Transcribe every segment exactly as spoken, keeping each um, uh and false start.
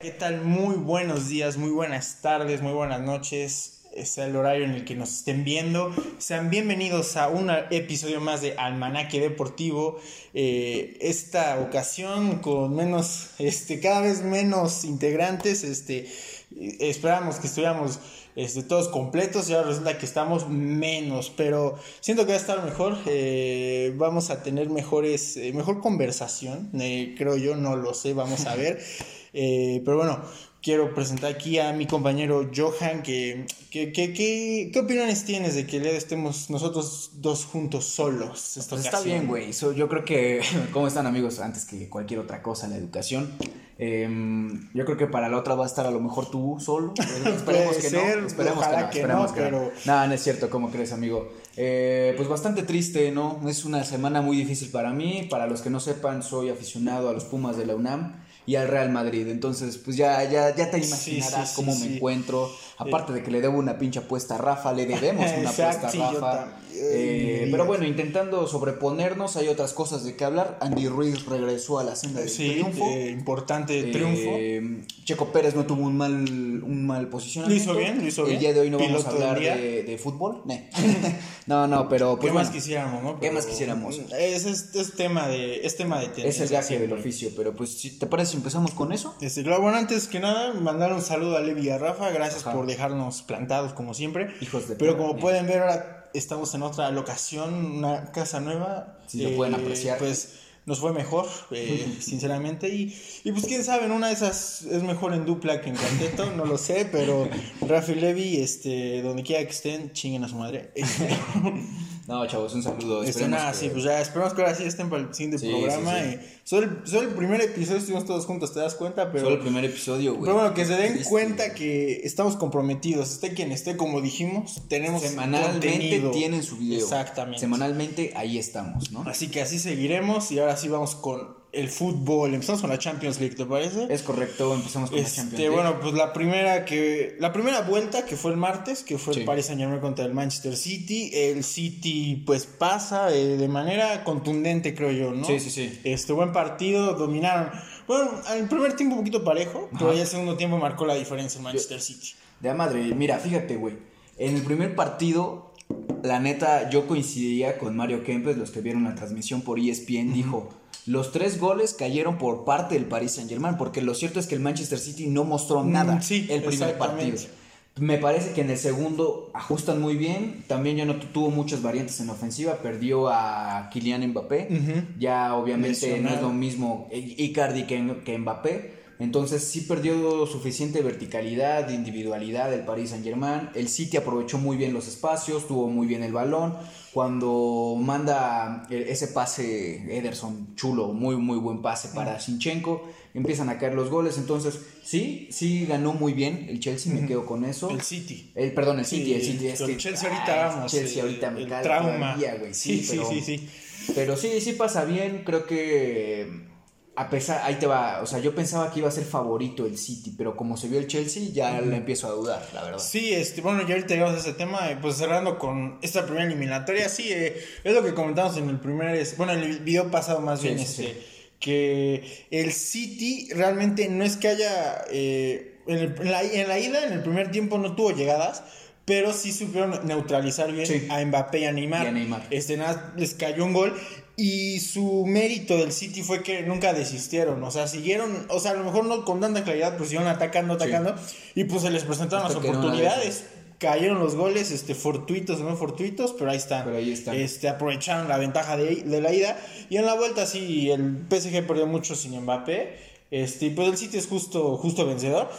¿Qué tal? Muy buenos días, muy buenas tardes, muy buenas noches. Es el horario en el que nos estén viendo. Sean bienvenidos a un episodio más de Almanaque Deportivo. Eh, esta ocasión con menos, este, cada vez menos integrantes. Este, esperábamos que estuviéramos este, todos completos y ahora resulta que estamos menos. Pero siento que va a estar mejor. Eh, vamos a tener mejores, eh, mejor conversación. Eh, creo yo, no lo sé, vamos a ver. Eh, pero bueno, quiero presentar aquí a mi compañero Johan. Que, que, que, que, ¿Qué opiniones tienes de que estemos nosotros dos juntos solos esta pues ocasión? Está bien, güey. So, yo creo que, ¿cómo están, amigos? Antes que cualquier otra cosa en la educación, eh, yo creo que para la otra va a estar a lo mejor tú solo. Esperemos que ser, no. Esperemos que no. Que esperemos no, que pero... no. Nah, no es cierto, ¿cómo crees, amigo? Eh, pues bastante triste, ¿no? Es una semana muy difícil para mí. Para los que no sepan, soy aficionado a los Pumas de la UNAM y al Real Madrid, entonces pues ya ya ya te imaginarás sí, sí, cómo sí, me sí. encuentro, aparte eh. de que le debo una pinche apuesta a Rafa, le debemos una Exacto, apuesta a Rafa, eh, pero bueno, intentando sobreponernos, hay otras cosas de qué hablar. Andy Ruiz regresó a la senda del sí, triunfo, eh, importante triunfo, eh, Checo Pérez no tuvo un mal un mal posicionamiento, lo hizo bien, lo hizo bien, el día de hoy no Piloto vamos a hablar de, de fútbol, no, no, pero pues, qué bueno, más quisiéramos, ¿no? Pero, qué más quisiéramos, es, es, es tema de es tema de tenis, es el gaje del oficio, pero pues si te parece empezamos con eso. Este, claro, bueno, antes que nada, mandar un saludo a Levi y a Rafa, gracias Ajá. por dejarnos plantados como siempre. Hijos de Pero perra, como mía. pueden ver, ahora estamos en otra locación, una casa nueva. Si eh, lo pueden apreciar. Pues nos fue mejor, eh, sinceramente. Y, y pues quién sabe, una de esas es mejor en dupla que en cuarteto, no lo sé, pero Rafa y Levi, este, donde quiera que estén, chinguen a su madre. No, chavos, un saludo. Esperemos nada, que... sí, pues ya, esperemos que ahora sí estén para el siguiente sí, programa. Sí, sí. Y solo, solo el primer episodio estuvimos todos juntos, ¿te das cuenta? Pero, solo el primer episodio, güey. Pero bueno, que se den triste. cuenta que estamos comprometidos. Esté quien esté, como dijimos, tenemos Semanalmente contenido. tienen su video. Exactamente. Semanalmente ahí estamos, ¿no? Así que así seguiremos y ahora sí vamos con el fútbol. Empezamos con la Champions League, ¿te parece? Es correcto, empezamos con este, la Champions League. Bueno, pues la primera que la primera vuelta, que fue el martes, que fue sí. el Paris Saint-Germain contra el Manchester City. El City, pues, pasa eh, de manera contundente, creo yo, ¿no? Sí, sí, sí. Este, buen partido, dominaron. Bueno, el primer tiempo un poquito parejo, Ajá. pero ya el segundo tiempo marcó la diferencia en Manchester yo, City. De madre, mira, fíjate, güey. En el primer partido, la neta, yo coincidía con Mario Kempes, los que vieron la transmisión por E S P N, uh-huh. dijo... Los tres goles cayeron por parte del Paris Saint-Germain, porque lo cierto es que el Manchester City no mostró nada sí, el primer partido. Me parece que en el segundo ajustan muy bien. También ya no tuvo muchas variantes en la ofensiva. Perdió a Kylian Mbappé. Uh-huh. Ya obviamente Lesionado. no es lo mismo Icardi que, que Mbappé. Entonces sí perdió suficiente verticalidad, individualidad el Paris Saint-Germain. El City aprovechó muy bien los espacios, tuvo muy bien el balón. Cuando manda ese pase Ederson, chulo, muy muy buen pase para Zinchenko, empiezan a caer los goles. Entonces sí, sí ganó muy bien el Chelsea, me quedo con eso. El City. El, perdón, el City. Sí, el City, el, es el que, Chelsea ahorita ay, vamos. Chelsea ahorita el, me cae todavía, güey. Sí, sí, pero, sí, sí, sí. Pero sí, sí pasa bien, creo que... A pesar, ahí te va, o sea, yo pensaba que iba a ser favorito el City, pero como se vio el Chelsea, ya uh-huh. le empiezo a dudar, la verdad. Sí, este, bueno, ya ahorita llegamos a ese tema, pues cerrando con esta primera eliminatoria, sí, eh, es lo que comentamos en el primer, bueno, en el video pasado más sí, bien, sí, este, sí. que el City realmente no es que haya, eh, en, el, en, la, en la ida, en el primer tiempo no tuvo llegadas, pero sí supieron neutralizar bien sí. a Mbappé y a Neymar, y a Neymar. Este, nada, les cayó un gol. Y su mérito del City fue que nunca desistieron, o sea, siguieron, o sea, a lo mejor no con tanta claridad, pero siguieron atacando, atacando, sí. y pues se les presentaron Hasta las oportunidades, no cayeron los goles, este, fortuitos o no fortuitos, pero ahí están, pero ahí están. Este, aprovecharon la ventaja de, de la ida, y en la vuelta sí, el P S G perdió mucho sin Mbappé, este, y pues el City es justo, justo vencedor.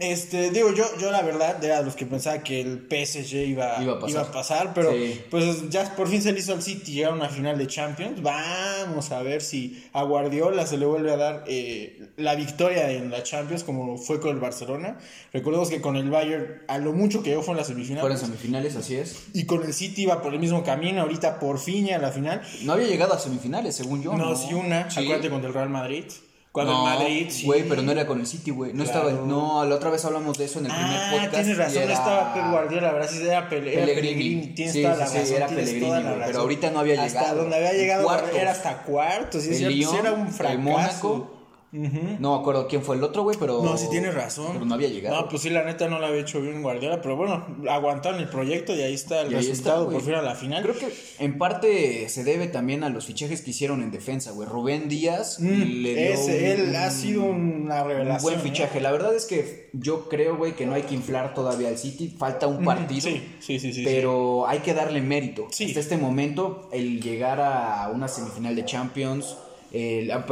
Este, digo, yo, yo la verdad era de los que pensaba que el P S G iba, iba, a, pasar. iba a pasar, pero sí. pues ya por fin se le hizo al City llegar a una final de Champions. Vamos a ver si a Guardiola se le vuelve a dar eh, la victoria en la Champions, como fue con el Barcelona. Recordemos que con el Bayern, a lo mucho que yo fue en las semifinales. Fueron semifinales, así es. Y con el City iba por el mismo camino, ahorita por fin ya en la final. No había llegado a semifinales, según yo. No, no. sí, una, sí. acuérdate contra el Real Madrid. Cuando no, el Madrid, güey, sí. pero no era con el City, güey. No claro. estaba, no, la otra vez hablamos de eso en el ah, primer podcast. Ah, tienes razón, era... estaba Pep Guardiola, la verdad sí era Pellegrini. Pellegrini. Tienes sí, toda la sí, razón, era Pellegrini, güey, pero ahorita no había hasta llegado. Hasta donde había llegado era hasta cuartos, sí, era un fracaso. El Mónaco Uh-huh. No me acuerdo quién fue el otro, güey, pero... No, sí tienes razón. Pero no había llegado. No, pues sí, la neta no la había hecho bien Guardiola, pero bueno, aguantaron el proyecto y ahí está el y resultado, está, por fin a la final. Creo que en parte se debe también a los fichajes que hieron en defensa, güey. Rubén Díaz mm, le dio ese, un, él ha sido una revelación. Un buen fichaje. ¿Eh? La verdad es que yo creo, güey, que no hay que inflar todavía al City. Falta un partido. Sí, sí, sí, sí. Pero sí, hay que darle mérito. Sí. Hasta este momento, el llegar a una semifinal de Champions, el, a,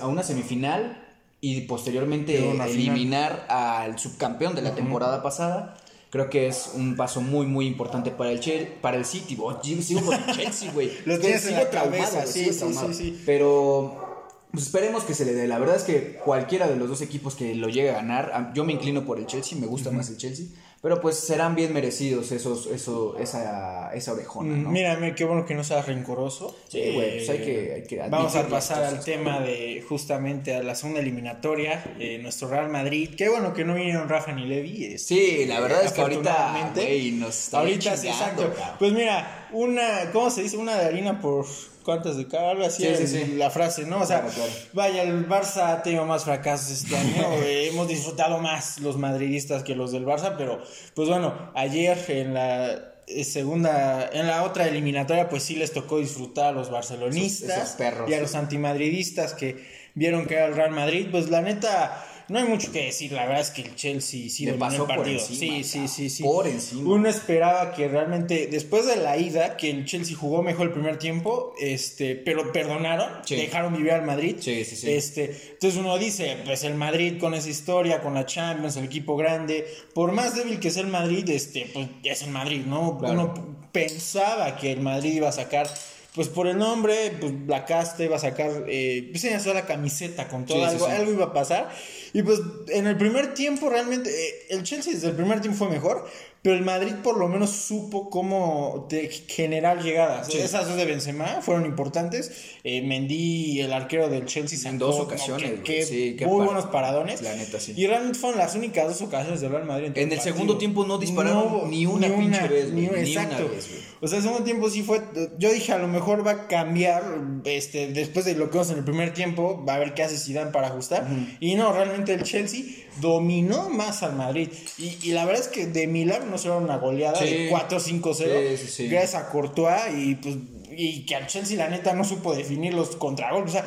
a una semifinal y posteriormente eliminar al subcampeón de la uh-huh. temporada pasada. Creo que es un paso muy, muy importante para el Chelsea, para el City. Oh, Jim, sigo con el Chelsea, güey. Lo tienes en la cabeza, sí, sí, sí, sí. Pero pues esperemos que se le dé. La verdad es que cualquiera de los dos equipos que lo llegue a ganar, yo me inclino por el Chelsea, me gusta uh-huh. más el Chelsea. Pero pues serán bien merecidos esos, eso, esa, esa orejona, ¿no? Mírame, qué bueno que no sea rencoroso. Sí, güey, eh, pues hay que, hay que vamos a pasar al tema de justamente a la segunda eliminatoria, eh, nuestro Real Madrid. Qué bueno que no vinieron Rafa ni Levi. Este, sí, la verdad eh, es que ahorita, güey, nos está ahorita sí, exacto. Cabrón. Pues mira, una, ¿cómo se dice? Una de harina por... ¿Cuántas de cada? Algo así sí, sí, sí. La frase, ¿no? O sea, claro, claro. Vaya, el Barça ha tenido más fracasos este año. eh, hemos disfrutado más los madridistas que los del Barça, pero pues bueno, ayer en la segunda, en la otra eliminatoria, pues sí les tocó disfrutar a los barcelonistas esos, esos perros, y a sí. los antimadridistas que vieron que era el Real Madrid. Pues la neta, no hay mucho que decir. La verdad es que el Chelsea sí dominó el partido. Por encima, sí, sí, sí, sí. Por encima. Uno esperaba que realmente, después de la ida, que el Chelsea jugó mejor el primer tiempo, este, pero perdonaron, sí. dejaron vivir al Madrid. Sí, sí, sí. Este, entonces uno dice, pues el Madrid con esa historia, con la Champions, el equipo grande, por más débil que sea el Madrid, este, pues es el Madrid, ¿no? Claro. Uno pensaba que el Madrid iba a sacar... Pues por el nombre, pues la casta iba a sacar, eh, pues se hizo la camiseta con todo, sí, algo, sí, sí. algo iba a pasar. Y pues en el primer tiempo realmente, eh, el Chelsea desde el primer tiempo fue mejor, pero el Madrid por lo menos supo cómo de generar llegadas. Sí. Esas dos de Benzema fueron importantes. Eh, Mendy, el arquero del Chelsea, sacó en dos ocasiones, no, que, que sí, muy par- buenos paradones. La neta, sí. Y realmente fueron las únicas dos ocasiones del Real Madrid. En, en el partido. Segundo tiempo no dispararon no, ni una ni pinche una, vez, ni, ni exacto. Una vez, o sea, el segundo tiempo sí fue. Yo dije, a lo mejor va a cambiar, este, después de lo que vimos en el primer tiempo, va a ver qué hace Zidane para ajustar. Uh-huh. Y no, realmente el Chelsea dominó más al Madrid. Y, y la verdad es que de milagro no se era una goleada sí, de cuatro cinco cero sí, sí, sí. gracias a Courtois y pues y que al Chelsea la neta no supo definir los contragolpes. O sea,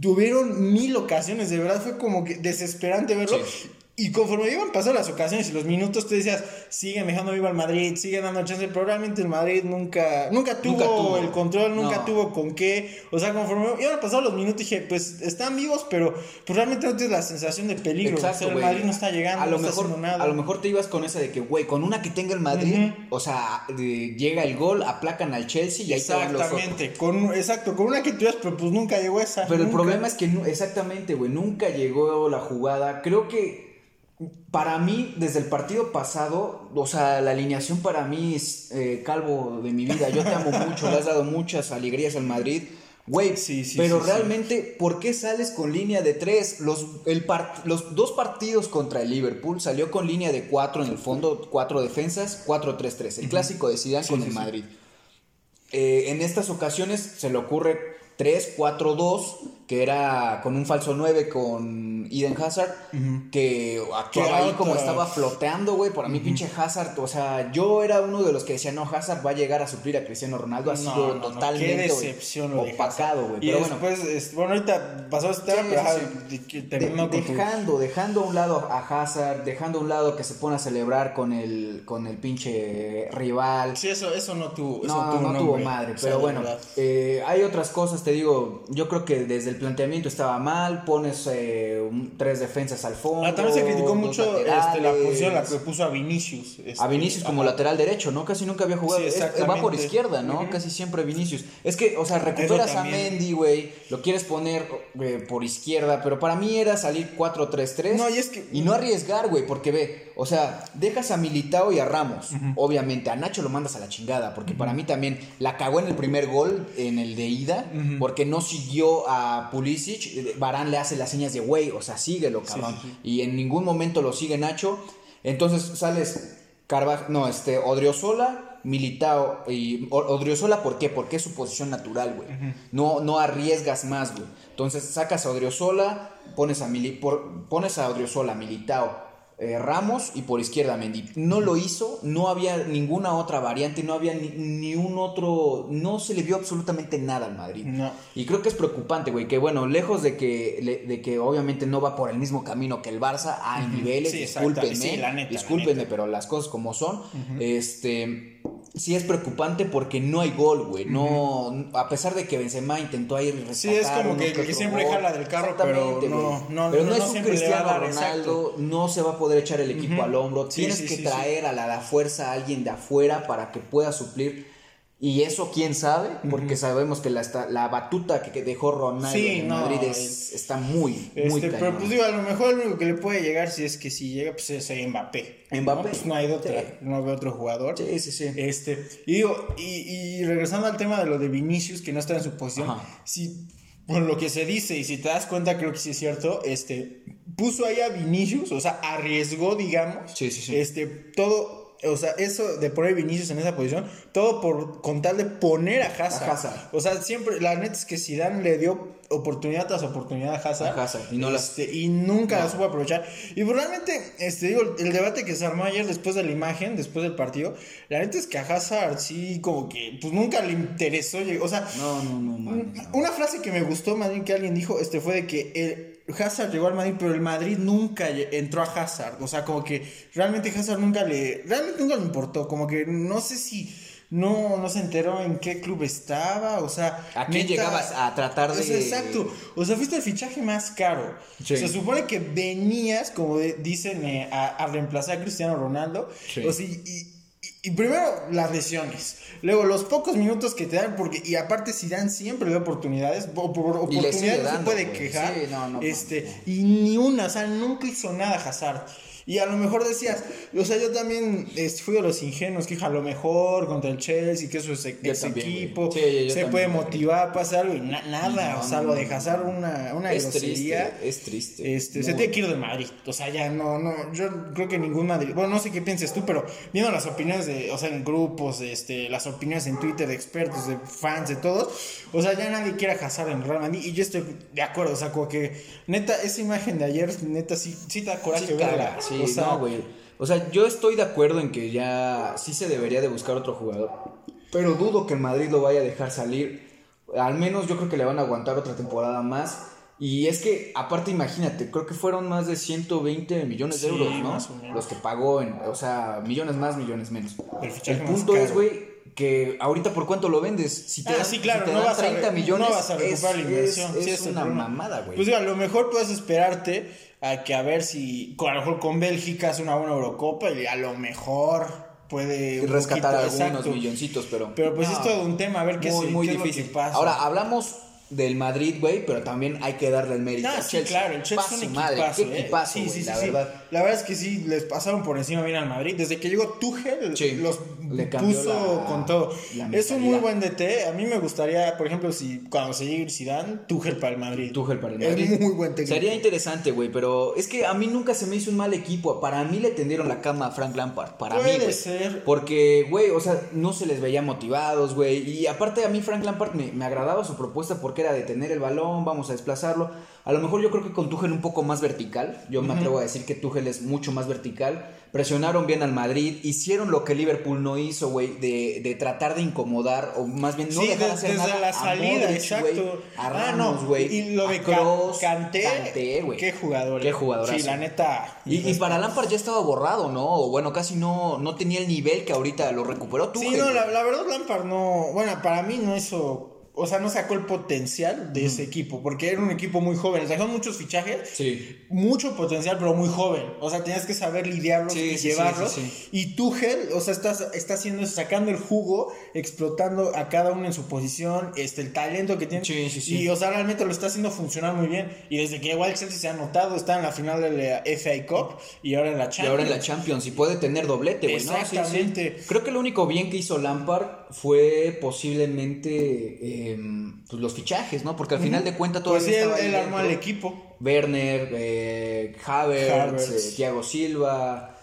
tuvieron mil ocasiones, de verdad fue como que desesperante verlo. Sí. Y conforme iban pasando las ocasiones y los minutos, tú decías, siguen dejando vivo al Madrid, siguen dando chance, pero realmente el Madrid nunca nunca tuvo, nunca tuvo. el control, nunca no. tuvo con qué. O sea, conforme iban pasando los minutos, dije, pues están vivos, pero pues, realmente no tienes la sensación de peligro. Exacto, o sea, el Madrid no está llegando, a lo no mejor, está haciendo nada. A lo mejor te ibas con esa de que, güey, con una que tenga el Madrid, uh-huh. o sea, de, llega el gol, aplacan al Chelsea y ahí te van los otros. Exactamente, con, exacto, con una que tuvieras, pero pues nunca llegó esa. Pero nunca. El problema es que, exactamente, güey, nunca llegó la jugada. Creo que para mí, desde el partido pasado, o sea, la alineación para mí es eh, Calvo de mi vida. Yo te amo mucho, le has dado muchas alegrías al Madrid. Güey, sí, sí, pero sí, realmente, sí. ¿por qué sales con línea de tres? Los, el part- los dos partidos contra el Liverpool salió con línea de cuatro en el fondo, cuatro defensas, cuatro tres tres. El clásico de Zidane sí, con sí, el Madrid. Sí. Eh, en estas ocasiones se le ocurre tres cuatro dos, que era con un falso nueve con Eden Hazard, uh-huh. que actuaba ahí como estaba floteando, güey. Para uh-huh. mí, pinche Hazard, o sea, yo era uno de los que decía, no, Hazard va a llegar a suplir a Cristiano Ronaldo. Ha no, sido no, totalmente no, opacado, güey. Pero después, bueno, es, bueno, ahorita pasó este tema, sí, sí, sí. Dejando, tu... dejando a un lado a Hazard, dejando a un lado que se pone a celebrar con el, con el pinche rival. Sí, eso, eso no tuvo. Eso no, tuvo, no, no tuvo madre, pero o sea, bueno, eh, hay otras cosas. Te digo, yo creo que desde el planteamiento estaba mal, pones eh, un, tres defensas al fondo. Ah, también se criticó mucho este, la posición la que puso a Vinicius. Este, a Vinicius como ajá. lateral derecho, ¿no? Casi nunca había jugado. Sí, es, va por izquierda, ¿no? Uh-huh. Casi siempre Vinicius. Es que, o sea, recuperas a Mendy, güey, lo quieres poner eh, por izquierda, pero para mí era salir cuatro tres tres no, y, es que... y no arriesgar, güey, porque ve, o sea, dejas a Militao y a Ramos, uh-huh. obviamente. A Nacho lo mandas a la chingada, porque uh-huh. para mí también la cagó en el primer gol, en el de ida, uh-huh. porque no siguió a Pulisic. Varane le hace las señas de güey, o sea, síguelo, cabrón. Sí, sí, sí. Y en ningún momento lo sigue Nacho. Entonces sales Carvajal, no, este, Odriozola, Militao y Odriozola, ¿por qué? Porque es su posición natural, güey. Uh-huh. No, no arriesgas más, güey. Entonces sacas a Odriozola, pones a Mili, por, pones a Odriozola, Militao, eh, Ramos y por izquierda Mendy. No lo hizo, no había ninguna otra variante, no había ni, ni un otro, no se le vio absolutamente nada al Madrid. No. Y creo que es preocupante, güey, que bueno, lejos de que, de que obviamente no va por el mismo camino que el Barça, hay uh-huh. niveles, sí, discúlpenme, sí, la neta, discúlpenme, la neta. Pero las cosas como son, uh-huh. este... sí es preocupante porque no hay gol, güey. No, uh-huh. a pesar de que Benzema intentó ahí rescatar. Sí, es como que, que siempre gol. Jala del carro, pero no, no, pero no, no es no un Cristiano Ronaldo, exacto. No se va a poder echar el equipo uh-huh. al hombro. Sí, Tienes sí, que sí, traer sí. a la, la fuerza a alguien de afuera para que pueda suplir. Y eso quién sabe, porque uh-huh. sabemos que la, la batuta que dejó Ronaldo sí, en no, Madrid es, está muy, este, muy cañón. Pero pues digo, a lo mejor lo único que le puede llegar, si es que si llega, pues es Mbappé. Mbappé. No, pues no hay de otra, sí. no veo otro jugador. Sí, sí, sí. Este, y digo, y, y regresando al tema de lo de Vinicius, que no está en su posición, Ajá. si por lo que se dice, y si te das cuenta, creo que sí es cierto, este, puso ahí a Vinicius, o sea, arriesgó, digamos, sí, sí, sí. este, todo. O sea, eso de poner Vinicius en esa posición, todo por con tal de poner a Hazard. A Hazard. O sea, siempre, la neta es que Zidane le dio oportunidad tras oportunidad a Hazard. A Hazard y, no este, las... y nunca no. la supo aprovechar. Y pues, realmente, este, digo, el debate que se armó ayer después de la imagen, después del partido, la neta es que a Hazard sí, como que, pues nunca le interesó. O sea, no, no, no, man, no. Una frase que me gustó más bien que alguien dijo este, fue de que el. Hazard llegó al Madrid, pero el Madrid nunca entró a Hazard. O sea, como que realmente Hazard nunca le... Realmente nunca le importó. Como que no sé si... No, no se enteró en qué club estaba, o sea... ¿A qué neta, llegabas a tratar de...? O sea, exacto, o sea, fuiste el fichaje más caro. Sí. O sea, se supone que venías, como de, dicen, eh, a, a reemplazar a Cristiano Ronaldo. Sí. O sea, y, y Y primero las lesiones, luego los pocos minutos que te dan, porque y aparte Zidane siempre da oportunidades, o por oportunidades dando, no se puede wey. quejar, sí, no, no, este, no. y ni una, o sea, nunca hizo nada Hazard. Y a lo mejor decías, o sea, yo también fui de los ingenuos, que a lo mejor contra el Chelsea, que eso es ex también, equipo, sí, se también, puede motivar para hacer algo y na- nada, no, o sea, no, lo de Hazard una, una es grosería. Triste, es triste. Este, se tiene que ir de Madrid, o sea, ya no, no, yo creo que ningún Madrid, bueno, no sé qué pienses tú, pero viendo las opiniones de, o sea, en grupos, este, las opiniones en Twitter de expertos, de fans, de todos, o sea, ya nadie quiere Hazard en Real Madrid y yo estoy de acuerdo, o sea, como que, neta, esa imagen de ayer, neta, sí, sí te da coraje sí, verla. Sí, O sea, no, güey. O sea, yo estoy de acuerdo en que ya sí se debería de buscar otro jugador, pero dudo que el Madrid lo vaya a dejar salir. Al menos yo creo que le van a aguantar otra temporada más. Y es que, aparte, imagínate, creo que fueron más de ciento veinte millones sí, de euros, ¿no? Los que pagó, en, o sea, millones más, millones menos. El, el punto es, güey, que ahorita por cuánto lo vendes. Si te ah, dan, sí, claro, si te no dan treinta re- millones, no vas a recuperar es, la inversión. Es, sí, es una mamada, güey. Pues digo, a lo mejor puedes esperarte a que a ver si, a lo mejor con Bélgica hace una buena Eurocopa y a lo mejor puede rescatar poquito, algunos exacto. milloncitos, pero... Pero pues no, es todo un tema, a ver qué, muy, se, muy qué es muy difícil. Pasa. Ahora, hablamos del Madrid, güey, pero también hay que darle el mérito. Ah, sí, claro, el Chelsea es un equipazo, madre, eh. equipazo sí, sí, sí, la sí. verdad. La verdad es que sí, les pasaron por encima bien al Madrid. Desde que llegó Tuchel, sí, los puso la, con todo. Es un muy buen D T. A mí me gustaría, por ejemplo, si cuando se llegue Zidane, Tuchel para el Madrid. Tuchel para el Madrid. Es muy buen técnico. Sería interesante, güey, pero es que a mí nunca se me hizo un mal equipo. Para mí le tendieron la cama a Frank Lampard. Para Puede mí, güey. ser. Porque, güey, o sea, no se les veía motivados, güey. Y aparte a mí Frank Lampard me, me agradaba su propuesta porque era detener el balón, vamos a desplazarlo. A lo mejor yo creo que con Tuchel un poco más vertical. Yo uh-huh. me atrevo a decir que Tuchel es mucho más vertical. Presionaron bien al Madrid, hicieron lo que Liverpool no hizo, güey, de, de tratar de incomodar, o más bien no sí, dejar de hacer desde nada la salida, a Modric, exacto. Wey, a Ramos, güey. Ah, no. Y lo de Kroos, Kanté, Kanté, güey. Qué jugador. Qué jugadorazo. Sí, la neta. Y, y para Lampard ya estaba borrado, ¿no? O bueno, casi no, no tenía el nivel que ahorita lo recuperó Tuchel. Sí, no, la, la verdad Lampard no... Bueno, para mí no hizo... O sea, no sacó el potencial de mm. ese equipo, porque era un equipo muy joven. Sacó muchos fichajes, sí. mucho potencial, pero muy joven. O sea, tenías que saber lidiarlos sí, y sí, llevarlos. Sí, sí, sí. Y Tuchel, o sea, está, está haciendo, sacando el jugo, explotando a cada uno en su posición, este, el talento que tiene. Sí, sí, sí. Y, o sea, realmente lo está haciendo funcionar muy bien. Y desde que igual Chelsea se ha notado, está en la final de la F A Cup y ahora en la Champions. Y ahora en la Champions, y puede tener doblete, güey. Exactamente. ¿No? Sí, sí. Creo que lo único bien que hizo Lampard fue posiblemente... Eh, pues los fichajes, ¿no? Porque al final de cuentas todo pues sí, él, él armó el equipo. Werner, eh, Havertz, Havertz. Eh, Thiago Silva,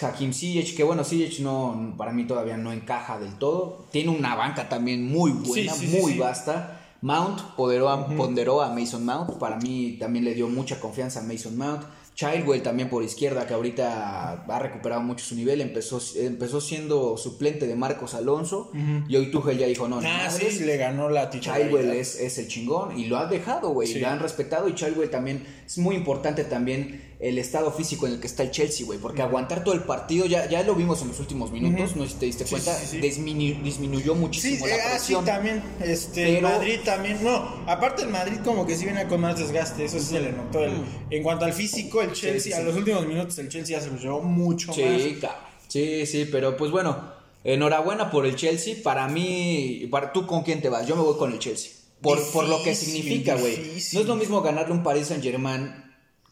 Hakim Ziyech, que bueno, Ziyech no, para mí todavía no encaja del todo. Tiene una banca también muy buena, sí, sí, muy sí, vasta. Mount ponderó a, uh-huh. ponderó a Mason Mount. Para mí también le dio mucha confianza a Mason Mount. Chilwell también por izquierda, que ahorita ha recuperado mucho su nivel. Empezó, empezó siendo suplente de Marcos Alonso. Uh-huh. Y hoy Tuchel ya dijo, no, nah, no. Sí, le ganó la titularidad. Chilwell es, es el chingón. Y lo han dejado, güey. Sí. Lo han respetado. Y Chilwell también, es muy importante también el estado físico en el que está el Chelsea, güey. Porque uh-huh. aguantar todo el partido, ya, ya lo vimos en los últimos minutos. Uh-huh. No sé si te diste sí, cuenta. Sí, sí. Disminu- disminuyó muchísimo sí, la presión. Sí, también. Este, Pero... Madrid también. No, aparte el Madrid como que sí viene con más desgaste. Eso sí uh-huh. se le notó. El, uh-huh. En cuanto al físico, el Chelsea, sí, sí. a los últimos minutos el Chelsea ya se lo llevó mucho sí, más. Cabrón. Sí, sí, pero pues bueno, enhorabuena por el Chelsea. Para mí, para, ¿tú con quién te vas? Yo me voy con el Chelsea. Por, difícil, por lo que significa, güey. No es lo mismo ganarle un Paris Saint-Germain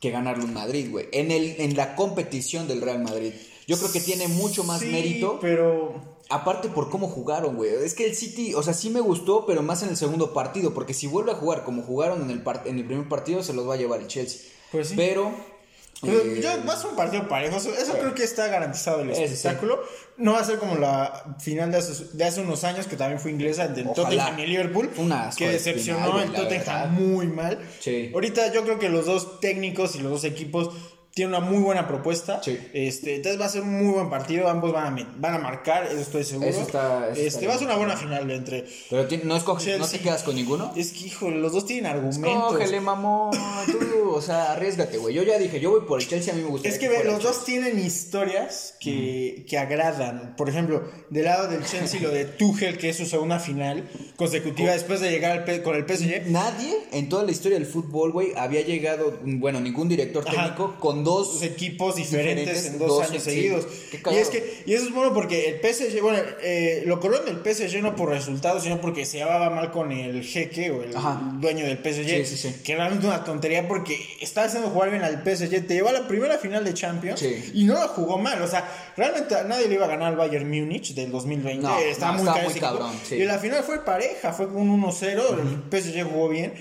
que ganarle un Madrid, güey. En, en la competición del Real Madrid. Yo creo que tiene mucho más sí, mérito. pero... Aparte por cómo jugaron, güey. Es que el City, o sea, sí me gustó, pero más en el segundo partido. Porque si vuelve a jugar como jugaron en el, par- en el primer partido, se los va a llevar el Chelsea. Pues sí. Pero... Pero eh, yo, va a ser un partido parejo. Eso eh, creo que está garantizado el espectáculo. Sí. No va a ser como la final de hace, de hace unos años, que también fue inglesa, entre el Tottenham y Liverpool. Una que decepcionó final, el Tottenham muy mal. Sí. Ahorita yo creo que los dos técnicos y los dos equipos tienen una muy buena propuesta. Sí. Este, entonces va a ser un muy buen partido. Ambos van a, van a marcar, eso estoy seguro. Eso está, eso este, está va a ser una buena final entre. Pero ti, no, escoges, Chelsea, no te quedas con ninguno. Es que, hijo, los dos tienen argumentos. Cógele, mamón. Tú, o sea, arriesgate, güey. Yo ya dije, yo voy por el Chelsea, a mí me gusta. Es que, que los dos tienen historias que, mm. que agradan. Por ejemplo, del lado del Chelsea, lo de Tuchel, que es su segunda final consecutiva con, después de llegar al, con el P S G. Nadie en toda la historia del fútbol, güey, había llegado, bueno, ningún director técnico Ajá. con dos equipos diferentes, diferentes en dos, dos años seguidos. Y es que y eso es bueno porque el P S G, bueno, eh, lo corrieron del P S G no por resultados, sino porque se llevaba mal con el jeque o el Ajá. dueño del P S G. Sí, sí, sí. Que realmente es una tontería porque estaba haciendo jugar bien al P S G, te llevó a la primera final de Champions sí. y no la jugó mal. O sea, realmente nadie le iba a ganar al Bayern Múnich del dos mil veinte. No, estaba no, muy, estaba muy cabrón. Sí. Y la final fue pareja, fue con un uno cero, uh-huh. el P S G jugó bien.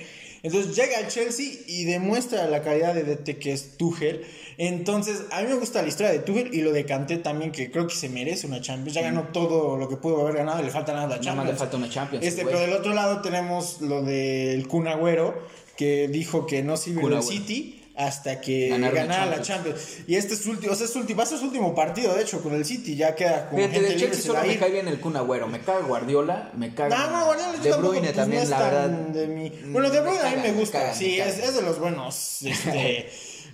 Entonces llega al Chelsea y demuestra la calidad de D T que es Tuchel. Entonces a mí me gusta la historia de Tuchel y lo de Kanté también, que creo que se merece una Champions. Ya ganó todo lo que pudo haber ganado, le falta nada a la Champions. Nada más le falta una Champions. Este, pero del otro lado tenemos lo del Kun Agüero, que dijo que no sirve el City hasta que Ganaron ganara Champions. la Champions. Y este es su último, o sea, es su último, va a ser su último partido, de hecho, con el City, ya queda con gente libre. Del Chelsea solo me cae bien el Kun Agüero, me caga Guardiola, me caga. No, no, Guardiola De Bruyne pues, también, no la verdad. De mi... Bueno, De Bruyne a mí me gusta, cagan, sí, es, es de los buenos, este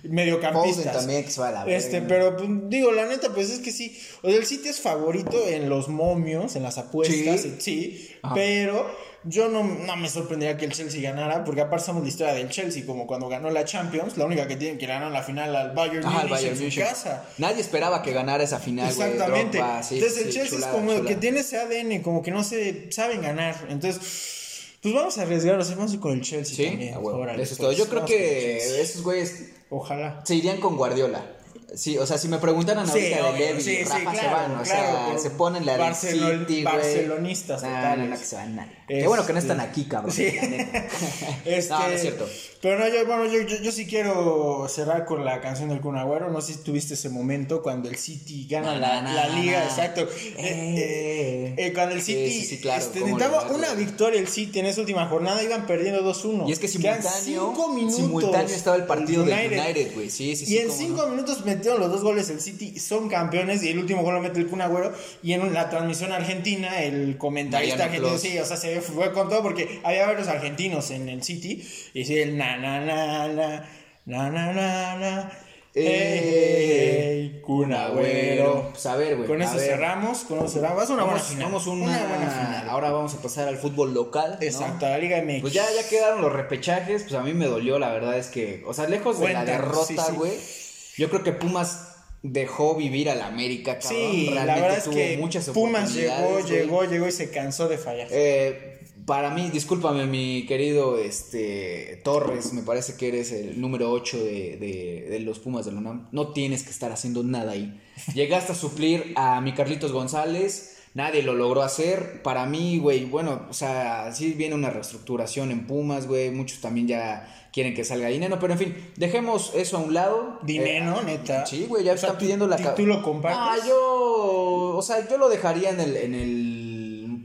mediocampistas. También, que se va a la verga. Este, pero pues, digo, la neta, pues es que sí, o sea, el City es favorito en los momios, en las apuestas, sí, sí pero yo no, no me sorprendería que el Chelsea ganara, porque aparte somos la historia del Chelsea, como cuando ganó la Champions, la única que tienen que ganar la final al Bayern Múnich en su Munich. casa. Nadie esperaba que ganara esa final, güey. Exactamente. Wey, Europa, sí, Entonces el sí, Chelsea chulada, es como chulada. el que tiene ese A D N, como que no se saben ganar. Entonces, pues vamos a arriesgarnos, vamos con el Chelsea ¿Sí? también. Ah, bueno, Órale, eso es todo. Yo creo que esos güeyes ojalá se irían con Guardiola. Sí, o sea, si me preguntaran ahorita sí, de Levy, sí, Rafa sí, claro, se van, o claro, sea, se ponen la Barcelona, del City, barcelonistas nah, totales. No, no, que se van nadie. Este... Qué bueno que no están aquí, cabrón. Sí. este... No, no es cierto. Pero no, yo, bueno, yo, yo, yo sí quiero cerrar con la canción del Kun Agüero. No sé si tuviste ese momento cuando el City gana no, la, no, la liga, no, no. exacto. Eh, eh, eh, cuando el City sí, sí, claro, este, necesitaba una victoria el City en esa última jornada, iban perdiendo dos uno. Y es que simultáneo, minutos, simultáneo estaba el partido del United, güey. Sí, sí, sí, y en cinco no. minutos metieron los dos goles el City, son campeones, y el último gol lo mete el Kun Agüero. Y en la transmisión argentina, el comentarista Mariano argentino, sí, o sea, se fue con todo porque había varios argentinos en el City, y sí, el na na na na na na na na ey, Kun Agüero. Pues a ver, güey. Con eso cerramos, con eso cerramos. Una vamos, buena final. Vamos una, una buena final. Ahora vamos a pasar al fútbol local. Exacto, ¿no? La Liga M X. Pues ya, ya quedaron los repechajes. Pues a mí me dolió, la verdad es que, o sea, lejos Cuéntanos, de la derrota, güey. Sí, sí. Yo creo que Pumas dejó vivir al América, cabrón. Sí, realmente la verdad tuvo es que muchas Pumas llegó, wey. llegó, llegó y se cansó de fallar. Eh, para mí, discúlpame, mi querido este Torres, me parece que eres el número ocho de, de, de los Pumas de la UNAM. No tienes que estar haciendo nada ahí. Llegaste a suplir a mi Carlitos González. Nadie lo logró hacer. Para mí, güey, bueno, o sea, sí viene una reestructuración en Pumas, güey. Muchos también ya quieren que salga dinero. Pero, en fin, dejemos eso a un lado. Dinero, eh, neta. Sí, güey, ya o sea, están tú, pidiendo la... ¿Tú lo compartes? Ah, yo... O sea, yo lo dejaría en el... En el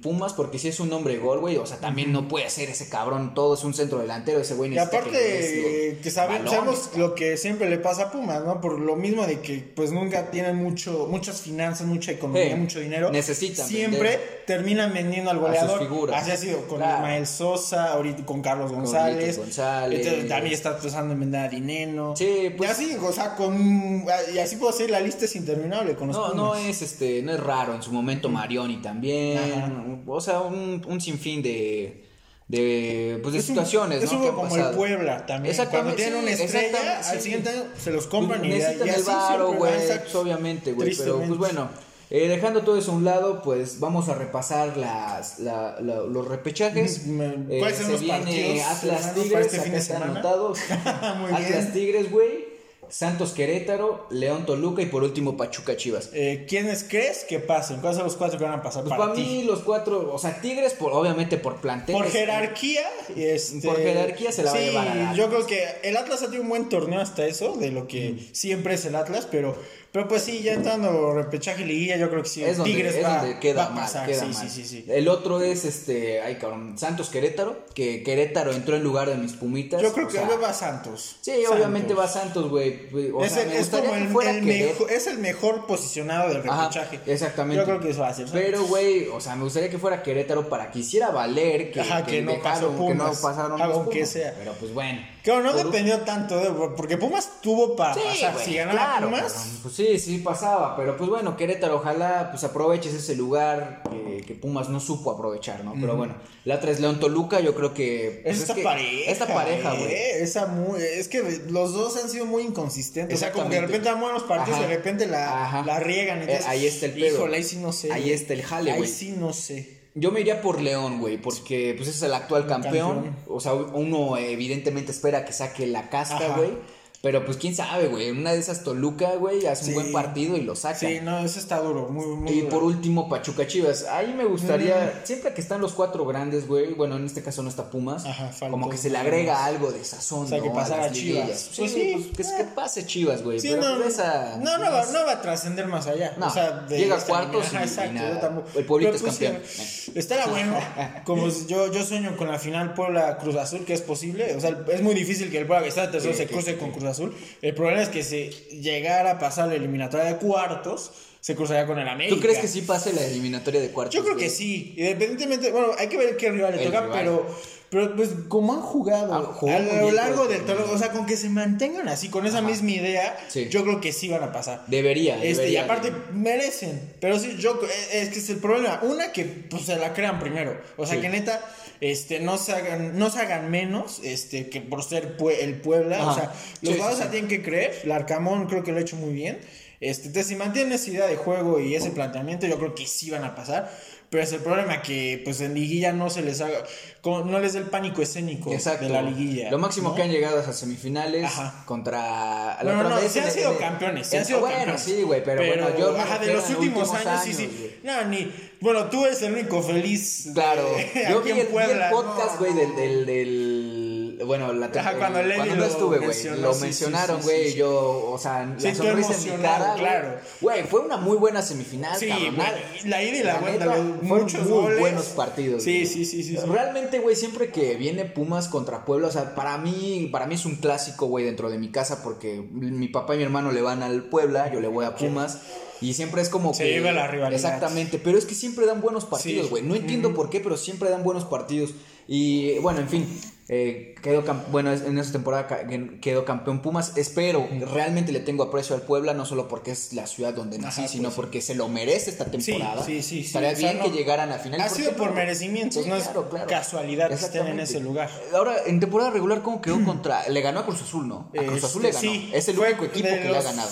Pumas, porque si es un hombre gol, güey, o sea, también no puede ser ese cabrón, todo es un centro delantero, ese güey. Y aparte, que, que sabemos, balones, sabemos lo que siempre le pasa a Pumas, ¿no? Por lo mismo de que, pues, nunca tienen mucho, muchas finanzas, mucha economía, sí, mucho dinero. Necesitan. Siempre vender, terminan vendiendo al goleador. A sus figuras. Así ha sido con claro. Ismael Sosa, ahorita con Carlos González. Con González. Entonces, también está pensando en vender a Dineno. Sí, pues. Y así, o sea, con, y así puedo decir, la lista es interminable con los no, Pumas. No, es, este, no es raro, en su momento Marioni también. Ajá. O sea, un, un sinfín de, de, pues de es situaciones, un, es ¿no? Eso como pasado. El Puebla también. Cuando tienen sí, una estrella, al sí. siguiente año se los compran. Necesitan y ya, el varo, güey. Obviamente, güey. Pero pues bueno, eh, dejando todo eso a un lado, pues vamos a repasar las, la, la, los repechajes. Eh, ¿Cuáles son los partidos? Atlas Tigres, este fin de semana. Atlas Tigres, güey. Santos Querétaro, León Toluca y por último Pachuca Chivas. Eh, ¿Quiénes crees que pasen? ¿Cuáles son los cuatro que van a pasar? Pues para, para mí los cuatro, o sea, Tigres por, obviamente por plantel. Por jerarquía. Este, por jerarquía se la sí, va a llevar al Atlas. Yo creo que el Atlas ha tenido un buen torneo hasta eso, de lo que mm. siempre es el Atlas, pero pero pues sí, ya entrando repechaje liguilla, yo creo que sí. Es donde, Tigres es va, donde queda va a pasar. Mal, queda sí, mal. Sí, sí, sí. El otro es este, ay cabrón, Santos Querétaro, que Querétaro entró en lugar de mis Pumitas. Yo creo que sea, va Santos. Sí, Santos. Obviamente va Santos, güey. O es, sea, el, es como el, el mejor, es el mejor posicionado del repechaje. Ajá, exactamente. Yo creo que eso va a ser. Pero güey, o sea, me gustaría que fuera Querétaro para que hiciera valer que, Ajá, que, que no dejaron, pasó Pumas, que no pasaron aunque Pumas, sea. Pero pues bueno. Claro, no dependió un... tanto de, porque Pumas tuvo para sí, pasar, wey, si ganaba claro, Pumas. Cabrón, pues sí, sí pasaba, pero pues bueno, Querétaro, ojalá pues aproveches ese lugar que, que Pumas no supo aprovechar, ¿no? Mm. Pero bueno, la otra es León Toluca, yo creo que pues, esta es que, pareja, esta pareja, güey. Eh, esa muy, es que los dos han sido muy inconsistentes, o sea, como que de repente dan buenos partidos, Ajá. de repente la, la riegan, entonces, eh, ahí está el pedo. Híjole, ahí sí no sé. Ahí wey. Está el jale, güey. Ahí sí no sé. Yo me iría por León, güey, porque pues es el actual campeón. campeón. O sea, uno evidentemente espera que saque la casta, güey. Pero pues quién sabe, güey. En una de esas Toluca, güey, hace sí. un buen partido y lo saca. Sí, no, eso está duro, muy, muy Y duro. Por último, Pachuca Chivas. Ahí me gustaría, mm. siempre que están los cuatro grandes, güey, bueno, en este caso no está Pumas, Ajá, como que se le agrega algo de sazón, o sea, ¿no? que pasara a Chivas. Liguillas. Sí, pues sí, pues, que, eh. que pase Chivas, güey. Sí, pero no, esa, no, no, va, no va a trascender más allá. No, o sea, de llega a cuartos y, exacto, y nada. El Pueblito es campeón. Eh. Estará bueno, como yo, yo sueño con la final Puebla Cruz Azul, que es posible. O sea, es muy difícil que el Puebla que está tercero se cruce con Cruz Azul. El problema es que si llegara a pasar la eliminatoria de cuartos, se cruzaría con el América. ¿Tú crees que sí pase la eliminatoria de cuartos? Yo creo que sí. Independientemente, bueno, hay que ver qué rival le toca, rival. pero pero pues como han jugado ah, jugo, a lo largo del torneo, o sea, con que se mantengan así, con esa Ajá. misma idea, sí. yo creo que sí van a pasar. Debería. Este, debería, y aparte debería. merecen, pero sí, yo es que es el problema, una que pues se la crean primero, o sea, sí. que neta Este, no se hagan, no se hagan menos, este, que por ser pue, el Puebla, Ajá. o sea, los jugadores sí, sí, sí. tienen que creer, Larcamón creo que lo ha hecho muy bien, este, entonces si mantienen esa idea de juego y ese planteamiento, yo creo que sí van a pasar, pero es el problema que, pues, en liguilla no se les haga, no les dé el pánico escénico Exacto. de la liguilla. Lo máximo ¿no? que han llegado es a semifinales Ajá. contra... La no, no, no, se han sido campeones, se han sido bueno, campeones. Bueno, sí, güey, pero, pero bueno, yo... Ajá, de los últimos, últimos años, años, sí, sí, no, ni... Bueno, tú eres el único feliz. Claro. De, yo vi el, el podcast, güey, no. del, del, del. Bueno, la Ajá, cuando, el, cuando no estuve, güey. Lo mencionaron, güey. Sí, sí, sí. Yo, o sea, sí, la sonrisa en mi cara. Claro. Güey, fue una muy buena semifinal. Sí, cabrón, wey, la ida y la, la vuelta. Muchos muy goles. buenos partidos. Sí, sí, sí, sí, sí. Realmente, güey, siempre que viene Pumas contra Puebla, o sea, para mí, para mí es un clásico, güey, dentro de mi casa, porque mi papá y mi hermano le van al Puebla, yo le voy a Pumas. Sí. Y siempre es como se que... Se lleva la rivalidad. Exactamente, pero es que siempre dan buenos partidos, güey. Sí. No entiendo mm. por qué, pero siempre dan buenos partidos. Y bueno, en fin, eh, quedó cam- bueno en esa temporada ca- quedó campeón Pumas. Espero, mm. realmente le tengo aprecio al Puebla, no solo porque es la ciudad donde nací, Ajá, sino pues. porque se lo merece esta temporada. Sí, sí, sí. Estaría sí, bien o sea, no, que llegaran a final. Ha sido por merecimiento, sí, no es claro, claro. casualidad que estén en ese lugar. Ahora, en temporada regular, ¿cómo quedó mm. contra...? Le ganó a Cruz Azul, ¿no? A Cruz este, Azul le ganó. Sí, es el único equipo que los... le ha ganado.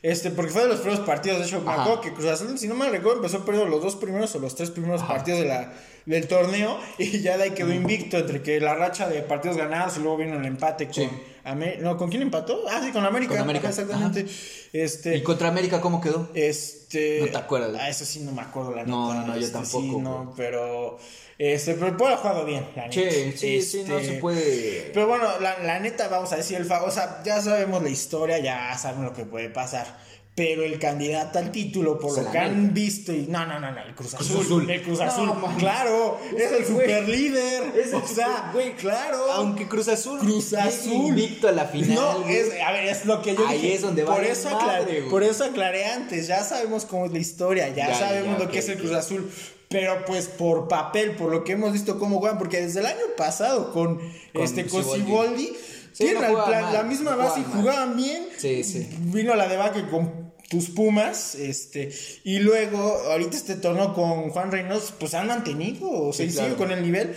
Este, porque fue de los primeros partidos, de hecho, me acuerdo que Cruz Azul, si no me recuerdo, empezó perdiendo los dos primeros o los tres primeros Ajá. partidos de la, del torneo, y ya de ahí quedó invicto entre que la racha de partidos ganados y luego vino el empate con sí. Amer- no, ¿con quién empató? Ah, sí, con América. Con América. Exactamente. Este, ¿y contra América cómo quedó? Este, no te acuerdas. Ah, eso sí no me acuerdo, la neta. No, no, no, yo este, tampoco. Sí, no, pero... Este, pero puede haber jugado bien, la neta. Sí, sí, este, sí, no se puede... Pero bueno, la, la neta, vamos a decir, el fa- o sea, ya sabemos la historia, ya saben lo que puede pasar. Pero el candidato al título, por o sea, lo que han América. visto... Y, no, no, no, no, el Cruz Azul. Cruz Azul. El Cruz Azul, no, claro. Es el superlíder. Es el, o sea, güey, claro. Aunque Cruz Azul... Cruz Azul. Invicto a la final. No, es, a ver, es lo que yo Ahí dije. es donde va por eso madre, aclaré, Por eso aclaré antes. Ya sabemos cómo es la historia. Ya, ya sabemos ya, lo okay, que es el Cruz Azul. Pero pues por papel, por lo que hemos visto cómo juegan. Porque desde el año pasado con, con este Siboldi... Sí, tienen no al plan, mal, la misma no base y jugaban bien. Sí, sí. Vino la debacle con tus Pumas, este, y luego ahorita este torneo con Juan Reynoso, pues han mantenido, o sea, sí, claro, siguen con el nivel.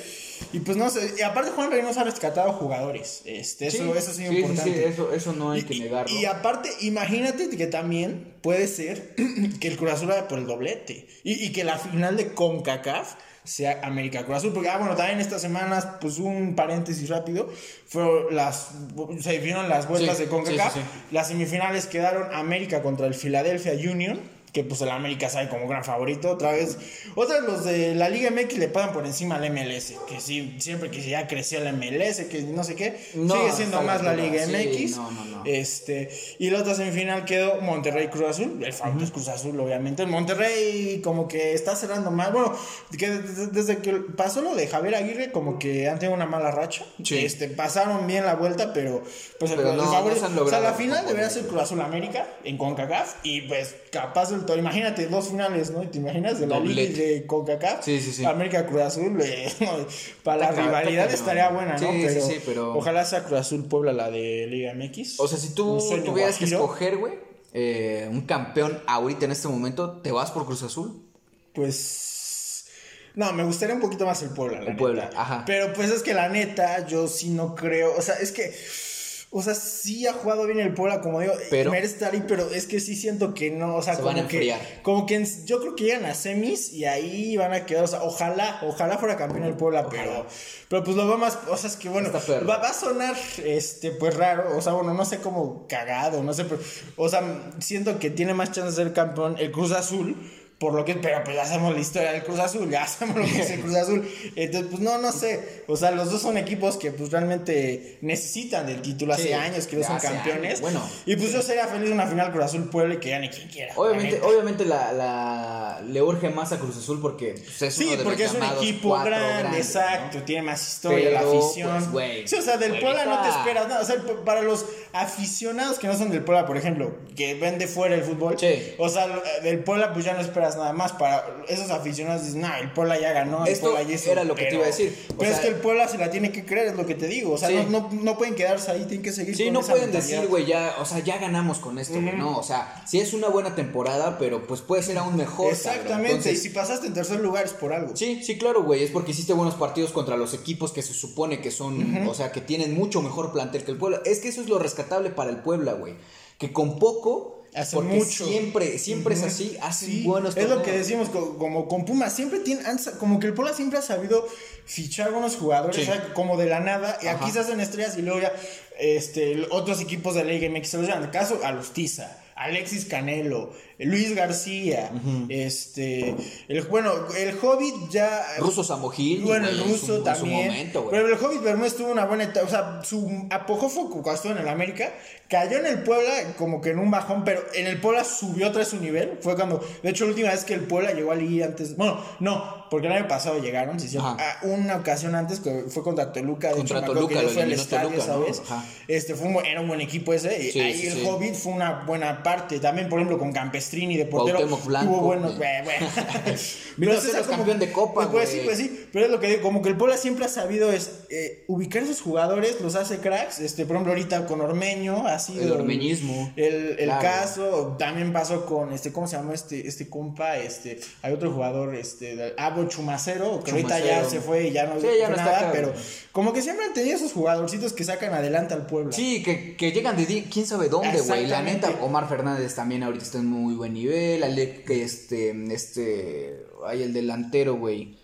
Y pues no sé, y aparte Juan Reynoso ha rescatado jugadores. Este, eso, sí, eso sí es sí, importante. Sí, sí, eso, eso no hay y, que negarlo. Y aparte, imagínate que también puede ser que el Cruz Azul vaya por el doblete. Y, y que la final de CONCACAF sea América Cruz Azul, porque ah, bueno, también estas semanas, pues un paréntesis rápido, fueron las, se vieron las vueltas sí, de CONCACAF, sí, sí, sí. Las semifinales quedaron América contra el Philadelphia Union, que pues el América sale como gran favorito, otra vez, otra vez los de la Liga M X le pagan por encima al M L S, que sí, siempre que ya creció el M L S, que no sé qué, no, sigue siendo más la Liga no, M X, sí, no, no, no. Este, y la otra semifinal quedó Monterrey Cruz Azul, el favorito es Cruz Azul, obviamente, el Monterrey como que está cerrando mal, bueno, que desde que pasó lo de Javier Aguirre, como que han tenido una mala racha, sí. este, pasaron bien la vuelta, pero pues el, pero no, el favorito, no o sea, la final debería ser Cruz Azul América, en CONCACAF, y pues capaz el imagínate, dos finales, ¿no? ¿Te imaginas? De la Liga de CONCACAF, sí, sí, sí. América Cruz Azul, eh, para la taca, rivalidad taca, estaría no. buena, ¿no? Sí, pero, sí, sí, pero ojalá sea Cruz Azul Puebla la de Liga M X. O sea, si tú tuvieras que escoger, güey, eh, un campeón ahorita en este momento, ¿te vas por Cruz Azul? Pues... No, me gustaría un poquito más el Puebla, la el Puebla, neta. Ajá. Pero pues es que la neta, yo sí no creo, o sea, es que... O sea, sí ha jugado bien el Puebla, como digo, pero, merece estar ahí, pero es que sí siento que no, o sea, se como, van a que, como que en, yo creo que llegan a semis y ahí van a quedar, o sea, ojalá, ojalá fuera campeón el Puebla, ojalá. pero pero pues lo va más, o sea, es que bueno, va, va a sonar, este, pues raro, o sea, bueno, no sé cómo cagado, no sé, pero, o sea, siento que tiene más chance de ser campeón el Cruz Azul, por lo que, pero pues ya sabemos la historia del Cruz Azul, ya sabemos lo que es el Cruz Azul, entonces pues no, no sé, o sea, los dos son equipos que pues realmente necesitan del título hace sí, años, que no son campeones, años. Bueno, y pues sí. yo sería feliz de una final Cruz Azul Puebla y que gane quien quiera. Obviamente, la obviamente la, la, le urge más a Cruz Azul porque pues, es sí, uno de porque los es un equipo grande, grande, exacto, ¿no? Tiene más historia, pero, la afición, pues, wey, sí, o sea, del wey, Puebla no te esperas nada, no, o sea, para los aficionados que no son del Puebla, por ejemplo, que ven de fuera el fútbol, sí. o sea, del Puebla pues ya no esperas nada más. Para esos aficionados dicen, nah, el Puebla ya ganó, el Puebla ya hizo, era lo que pero, te iba a decir. O pero sea, es que el Puebla se la tiene que creer, es lo que te digo. O sea, sí. no, no, no pueden quedarse ahí, tienen que seguir. Sí, con no esa pueden mentalidad. Decir, güey, ya, o sea, ya ganamos con esto, mm-hmm. no. O sea, sí es una buena temporada, pero pues puede ser aún mejor. Exactamente. Entonces, y si pasaste en tercer lugar es por algo. Sí, sí, claro, güey. Es porque hiciste buenos partidos contra los equipos que se supone que son, mm-hmm. o sea, que tienen mucho mejor plantel que el Puebla. Es que eso es lo rescatable para el Puebla, güey. Que con poco. Hace porque mucho. siempre, siempre uh-huh. es así, hacen sí, buenos torneos. Es lo que decimos, como, como con Pumas, siempre tienen, como que el Puebla siempre ha sabido fichar algunos jugadores, sí. o sea, como de la nada, y aquí se hacen estrellas y luego ya este, otros equipos de la Liga M X se los llevan, en el caso Alustiza, Alexis Canelo, Luis García, uh-huh. este, el, bueno, el Hobbit ya... Ruso Samogil. Bueno, el Ruso su, también. Momento, pero el Hobbit Bermúdez tuvo una buena etapa, o sea, su apogeo fue cuando estuvo en el América, cayó en el Puebla como que en un bajón, pero en el Puebla subió otra vez su nivel, fue cuando, de hecho, la última vez que el Puebla llegó a Liga antes, bueno, no, porque el año pasado llegaron, se hicieron a una ocasión antes, que fue contra Toluca, de contra hecho, Toluca, que yo fui al estadio, Toluca, ¿sabes? ¿No? Este, fue un, era un buen equipo ese, sí, y ahí sí, el sí. Hobbit fue una buena parte, también, por ejemplo, con Campestrini de portero, tuvo buenos, güey, güey. Vino a ser los campeón de Copa, güey. Pues sí, pues sí, pero es lo que digo, como que el Puebla siempre ha sabido es eh, ubicar a sus jugadores, los hace cracks, este, por ejemplo, ahorita con Ormeño, ha sido... El ormeñismo. El, el claro. caso, también pasó con, este, ¿cómo se llama este, este compa? Este, hay otro jugador, este, Abo Chumacero, que Chumacero. ahorita ya se fue y ya no, sí, ya no nada, está pero como que siempre han tenido esos jugadorcitos que sacan adelante al Puebla. Sí, que, que llegan de di- quién sabe dónde, güey, la neta, Omar Fernández también ahorita está en muy buen nivel, Ale, que este, este, hay el delantero, güey.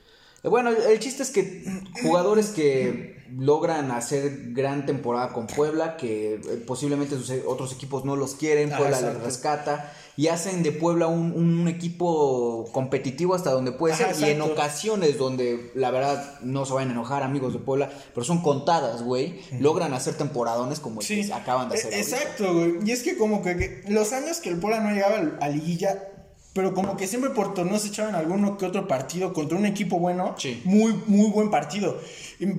Bueno, el chiste es que jugadores que logran hacer gran temporada con Puebla, que posiblemente sus otros equipos no los quieren, Puebla ah, les rescata y hacen de Puebla un, un equipo competitivo hasta donde puede ah, ser, exacto. Y en ocasiones donde la verdad no se van a enojar amigos de Puebla, pero son contadas, güey, uh-huh. logran hacer temporadones como sí. el que acaban de hacer. E- exacto, güey, y es que como que, que los años que el Puebla no llegaba a liguilla, pero como que siempre por torneos echaban alguno que otro partido contra un equipo bueno. Sí. Muy, muy buen partido.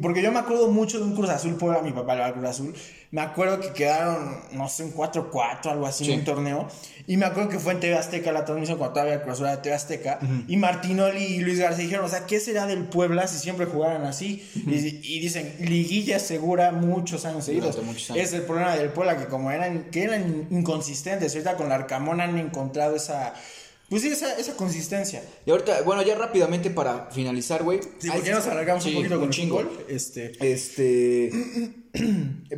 Porque yo me acuerdo mucho de un Cruz Azul, Puebla, mi papá le va al Cruz Azul. Me acuerdo que quedaron, no sé, un cuatro cuatro, algo así, sí. en un torneo. Y me acuerdo que fue en T V Azteca la transmisión cuando todavía Cruz Azul era T V Azteca. Uh-huh. Y Martinoli y Luis García dijeron, o sea, ¿qué será del Puebla si siempre jugaran así? Uh-huh. Y, y dicen, liguilla segura muchos años seguidos. Muchos años. Es el problema del Puebla, que como eran, que eran inconsistentes. Ahorita con la Arcamón han encontrado esa... Pues sí, esa, esa consistencia. Y ahorita, bueno, ya rápidamente para finalizar, güey. Sí, porque nos alargamos sí, un poquito con chingo. Este. Este.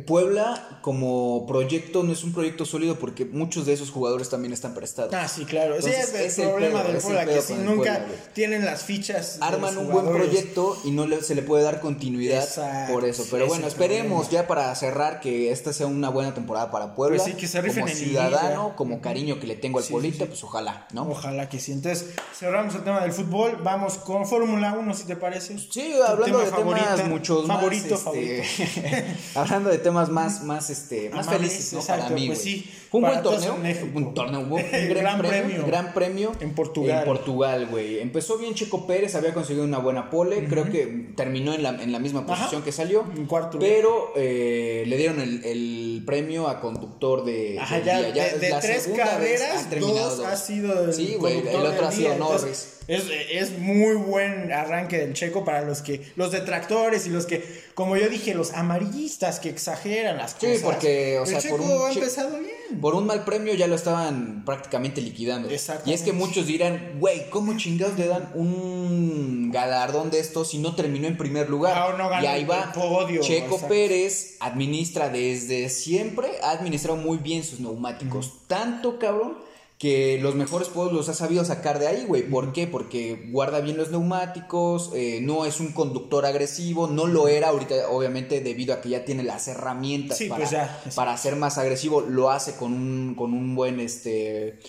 Puebla, como proyecto, no es un proyecto sólido porque muchos de esos jugadores también están prestados. Ah, sí, claro. Entonces, sí, es el, el problema del Puebla, que si nunca Puebla, tienen las fichas. Arman un buen proyecto y no le, se le puede dar continuidad. Exacto, por eso. Pero bueno, esperemos problema. Ya para cerrar que esta sea una buena temporada para Puebla. Pues sí, que se rifen como ciudadano, el como cariño que le tengo al sí, Pueblita, sí. pues ojalá, ¿no? Ojalá que sí. Entonces, cerramos el tema del fútbol. Vamos con Fórmula uno, si te parece. Sí, hablando tema de favorita, temas muchos favorito, más. Favorito, este... favorito. Hablando de temas más, más, este, más Amales, felices, ¿no? Exacto, para mí, pues sí, fue un buen torneo, un torneo, un gran, gran premio, premio, gran premio en Portugal, en Portugal, güey. Empezó bien Checo Pérez, había conseguido una buena pole, uh-huh. creo que terminó en la, en la misma posición ajá. que salió, en cuarto, pero eh, le dieron el, el premio a conductor de, ajá, del ya, día. Ya de, de la tres carreras, dos, dos ha sido el sí, güey, el otro ha sido Norris. Es, es muy buen arranque del Checo para los que los detractores y los que, como yo dije, los amarillistas que exageran las cosas. Sí, porque o sea, el Checo por un, ha empezado bien. Por un mal premio ya lo estaban prácticamente liquidando. Y es que muchos dirán, güey, ¿cómo chingados le dan un galardón de estos si no terminó en primer lugar? No, no, y ahí va podio, Checo exacto. Pérez administra desde siempre, ha administrado muy bien sus neumáticos. Mm. Tanto, cabrón, que los mejores pods los ha sabido sacar de ahí, güey. ¿Por qué? Porque guarda bien los neumáticos, eh, no es un conductor agresivo, no lo era ahorita, obviamente, debido a que ya tiene las herramientas sí, para, pues ya, sí. para ser más agresivo. Lo hace con un, con un buen, este,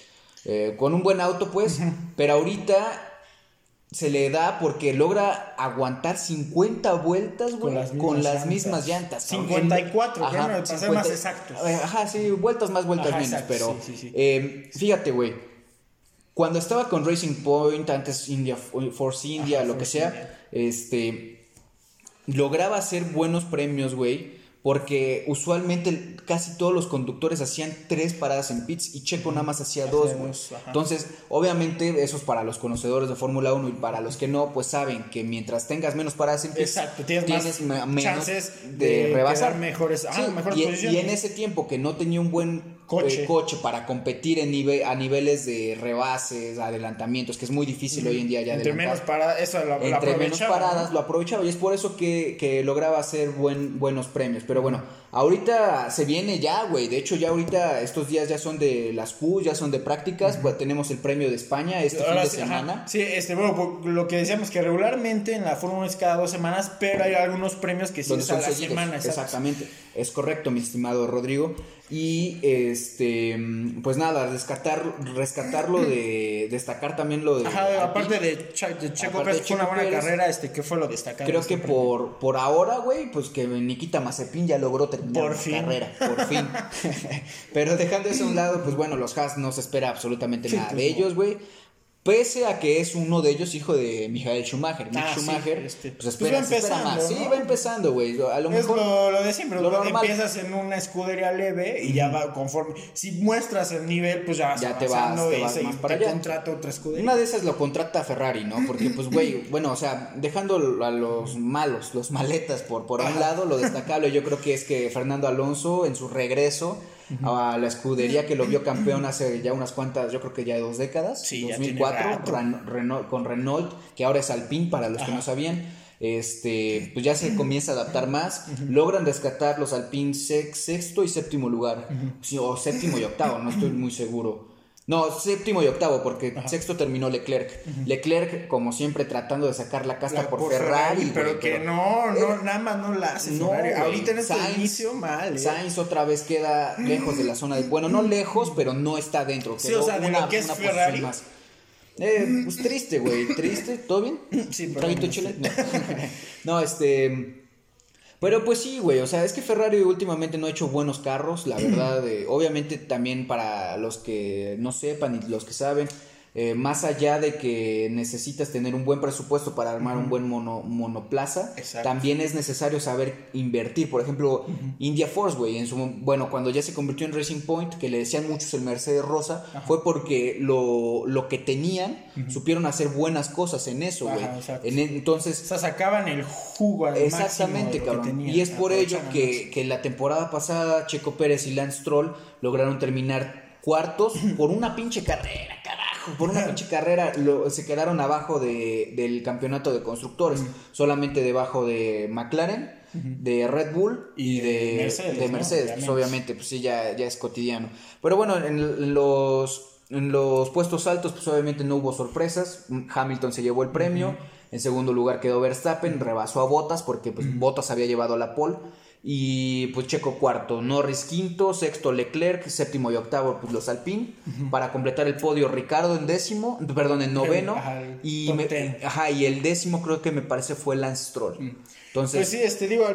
eh, con un buen auto, pues. Uh-huh. Pero ahorita se le da porque logra aguantar cincuenta vueltas, güey, con, con las mismas llantas. cincuenta y cuatro, ajá, claro, para cincuenta, ser más exactos. Ajá, sí, vueltas más, vueltas ajá, menos, exacto, pero... Sí, sí, sí. Eh, fíjate, güey, cuando estaba con Racing Point, antes India, Force India, ajá, lo Force que sea, India. este lograba hacer buenos premios, güey, porque usualmente casi todos los conductores hacían tres paradas en pits y Checo nada más hacía dos, güey. Entonces, obviamente, eso es para los conocedores de Fórmula uno y para los que no, pues saben que mientras tengas menos paradas en pits, exacto, tienes, tienes más menos chances de, de rebasar. Mejores, ah, sí, mejores y, posiciones. Y en ese tiempo que no tenía un buen coche, eh, coche para competir en nive- a niveles de rebases, adelantamientos, que es muy difícil mm. hoy en día ya adelantar. Entre menos paradas, eso lo, Entre lo aprovechaba. Entre menos paradas, ¿no? Lo aprovechaba y es por eso que, que lograba hacer buen, buenos premios. Pero bueno, ahorita se viene ya, güey. De hecho, ya ahorita estos días ya son de las Q, ya son de prácticas. Uh-huh. Pues tenemos el premio de España este Ahora fin sí, de semana. Ajá. Sí, este, bueno, lo que decíamos que regularmente en la Fórmula uno es cada dos semanas, pero hay algunos premios que sí son a la semana. Exactamente. Es correcto, mi estimado Rodrigo. Y este, pues nada, rescatar, rescatarlo de destacar también lo de. Ajá, aparte de, Ch- de Checo Pérez, fue una buena Pérez, carrera. Este, ¿qué fue lo destacado? Creo que por, por ahora, güey, pues que Nikita Mazepin ya logró terminar por la fin. carrera, por fin. Pero dejando eso a un lado, pues bueno, los Haas no se espera absolutamente sí, nada pues de no. ellos, güey. Pese a que es uno de ellos hijo de Michael Schumacher. Mick ah, Schumacher, sí, este. pues espera, pues va se espera más. ¿No? Sí, va empezando, güey. A lo mejor es lo, lo de siempre. Lo normal. Empiezas en una escudería leve y mm. ya va conforme. Si muestras el nivel, pues ya vas ya te vas, te vas más para allá. Contrata otra escudería. Una de esas lo contrata Ferrari, ¿no? Porque, pues, güey, bueno, o sea, dejando a los malos, los maletas por, por un lado, lo destacable yo creo que es que Fernando Alonso en su regreso a la escudería que lo vio campeón hace ya unas cuantas, yo creo que ya dos décadas, sí, dos mil cuatro Ran, Renault, con Renault, que ahora es Alpine para los ajá. que no sabían, este, pues ya se comienza a adaptar más, uh-huh. logran rescatar los Alpine sex, sexto y séptimo lugar, uh-huh. o séptimo y octavo, no estoy muy seguro. No, séptimo y octavo, porque Ajá. sexto terminó Leclerc. Uh-huh. Leclerc, como siempre, tratando de sacar la casta la, por, por Ferrari. Ferrari pero, wey, pero que no, no eh, nada más no la hace no, Ferrari. Wey, ahorita en este Sainz, inicio, mal. Eh. Sainz otra vez queda lejos de la zona de... Bueno, no lejos, pero no está dentro. Sí, o sea, de lo que es Ferrari. Más. Eh, pues triste, güey. Triste, ¿todo bien? Sí, pero... ¿Traguito de chile? No. no, este... Pero pues sí, güey, o sea, es que Ferrari últimamente no ha hecho buenos carros, la verdad, eh, obviamente también para los que no sepan y los que saben, eh, más allá de que necesitas tener un buen presupuesto para armar uh-huh. un buen mono, monoplaza, Exacto. también es necesario saber invertir, por ejemplo, uh-huh. India Force, güey, en su, bueno, cuando ya se convirtió en Racing Point, que le decían muchos el Mercedes Rosa, uh-huh. fue porque lo, lo que tenían, uh-huh. supieron hacer buenas cosas en eso, güey, en, entonces... O sea, sacaban el jugo al exactamente, máximo cabrón, tenían, y es por ello que, que la temporada pasada Checo Pérez y Lance Stroll lograron terminar cuartos por una pinche carrera, carajo. Por una pinche carrera lo, se quedaron abajo de, del campeonato de constructores, uh-huh. solamente debajo de McLaren, uh-huh. de Red Bull y de Mercedes, de Mercedes ¿no? pues obviamente, pues sí, ya, ya es cotidiano. Pero bueno, en los, en los puestos altos, pues obviamente no hubo sorpresas. Hamilton se llevó el premio, uh-huh. en segundo lugar quedó Verstappen, uh-huh. rebasó a Bottas porque pues, uh-huh. Bottas había llevado a la pole. Y pues Checo cuarto, Norris quinto, sexto Leclerc, séptimo y octavo pues los Alpine, uh-huh. para completar el podio Ricardo en décimo, perdón, en noveno el, y, me, ajá, y el décimo creo que me parece fue Lance Stroll. Uh-huh. Entonces, pues sí, este, digo,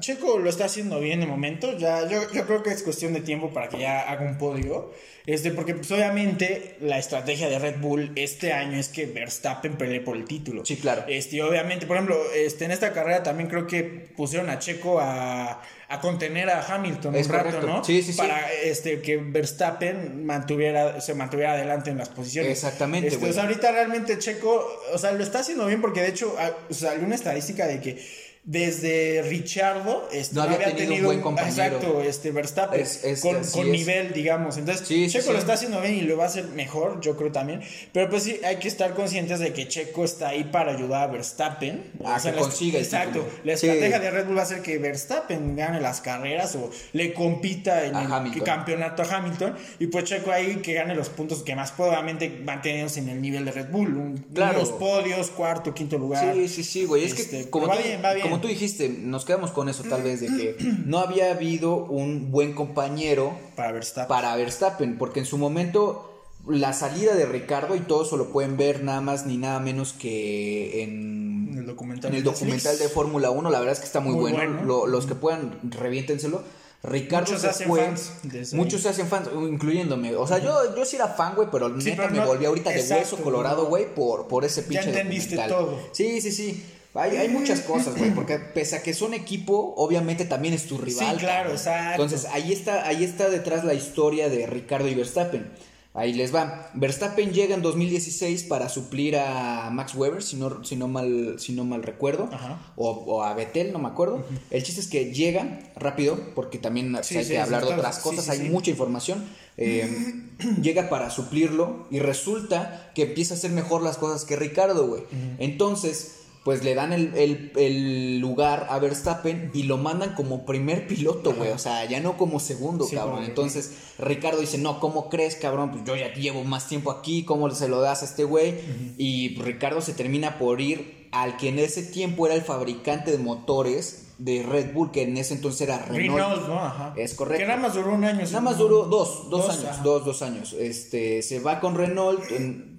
Checo lo está haciendo bien de momento, ya, yo, yo creo que es cuestión de tiempo para que ya haga un podio, este, porque pues obviamente la estrategia de Red Bull este año es que Verstappen pelee por el título. Sí, claro. Este, obviamente, por ejemplo, este, en esta carrera también creo que pusieron a Checo a... a contener a Hamilton es un rato, correcto. ¿no? Sí, sí, para sí. este que Verstappen mantuviera se mantuviera adelante en las posiciones. Exactamente. Este, o sea, ahorita realmente Checo, o sea, lo está haciendo bien porque de hecho, o salió una estadística de que desde Ricardo este, no había, había tenido, tenido un buen compañero. Exacto, este Verstappen es, es, con, con nivel, digamos. Entonces, sí, Checo sí, lo sí. está haciendo bien y lo va a hacer mejor, yo creo también. Pero pues sí, hay que estar conscientes de que Checo está ahí para ayudar a Verstappen. A o sea, que la, consiga. Exacto. Título. La estrategia sí. de Red Bull va a ser que Verstappen gane las carreras o le compita en a el campeonato a Hamilton. Y pues Checo ahí que gane los puntos que más puede, obviamente manteniéndose en el nivel de Red Bull. Un, claro. Unos podios, cuarto, quinto lugar. Sí, sí, sí, güey. Este, es que como va tú, bien, va bien. Como tú dijiste, nos quedamos con eso tal vez de que no había habido un buen compañero para Verstappen, para Verstappen porque en su momento la salida de Ricardo y todo eso lo pueden ver nada más ni nada menos que en, en el documental, en el documental de Fórmula uno, la verdad es que está muy, muy bueno, bueno. Lo, los que puedan reviéntenselo. Ricardo muchos se hacen fue, fans muchos se hacen fans, incluyéndome. O sea, yo, yo sí era fan, güey, pero sí, neta pero no, me volví ahorita exacto, de hueso colorado, güey, por, por ese pinche documental. Ya entendiste todo. Sí, sí, sí. Hay, hay muchas cosas, güey, porque pese a que son equipo, obviamente también es tu rival. Sí, claro, güey. Exacto. Entonces, ahí está, ahí está detrás la historia de Ricardo y Verstappen. Ahí les va. Verstappen llega en dos mil dieciséis para suplir a Max Weber, si no, si no, mal, si no mal recuerdo, o, o a Vettel, no me acuerdo. Uh-huh. El chiste es que llega rápido, porque también sí, o sea, hay sí, que hablar de otras cosas, sí, sí, hay sí. mucha información. Eh, llega para suplirlo y resulta que empieza a hacer mejor las cosas que Ricardo, güey. Uh-huh. Entonces... pues le dan el, el, el lugar a Verstappen y lo mandan como primer piloto, güey. O sea, ya no como segundo, sí, cabrón. Porque... entonces, Ricardo dice, no, ¿cómo crees, cabrón? Pues yo ya llevo más tiempo aquí, ¿cómo se lo das a este güey? Uh-huh. Y Ricardo se termina por ir al que en ese tiempo era el fabricante de motores de Red Bull, que en ese entonces era Renault. Renault, ¿no? Ajá. Es correcto. Que nada más duró un año. Nada más duró dos, dos, dos años, ajá. dos, dos años. Este, se va con Renault... en,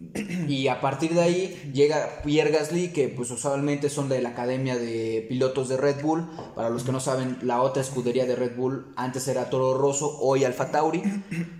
y a partir de ahí llega Pierre Gasly, que pues usualmente son de la academia de pilotos de Red Bull. Para los que no saben, la otra escudería de Red Bull antes era Toro Rosso, hoy Alfa Tauri.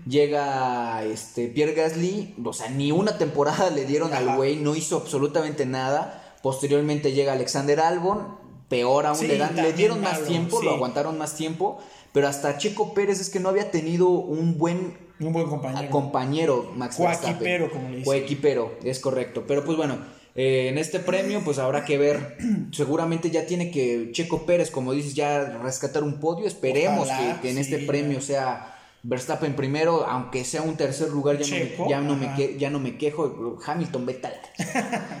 Llega este Pierre Gasly, o sea, ni una temporada le dieron al güey, no hizo absolutamente nada. Posteriormente llega Alexander Albon, peor aún, sí, le, dan, le dieron más Albon, tiempo, sí. lo aguantaron más tiempo. Pero hasta Checo Pérez es que no había tenido un buen... un buen compañero. Compañero, Max Verstappen. Coequipero, como le dicen. Coequipero, es correcto. Pero pues bueno, eh, en este premio pues habrá que ver. Seguramente ya tiene que Checo Pérez, como dices, ya rescatar un podio. Esperemos Ojalá, que, que en sí. este premio sea Verstappen primero, aunque sea un tercer lugar, ya, Checo, no, me, ya, no, me que, ya no me quejo. Hamilton, vete.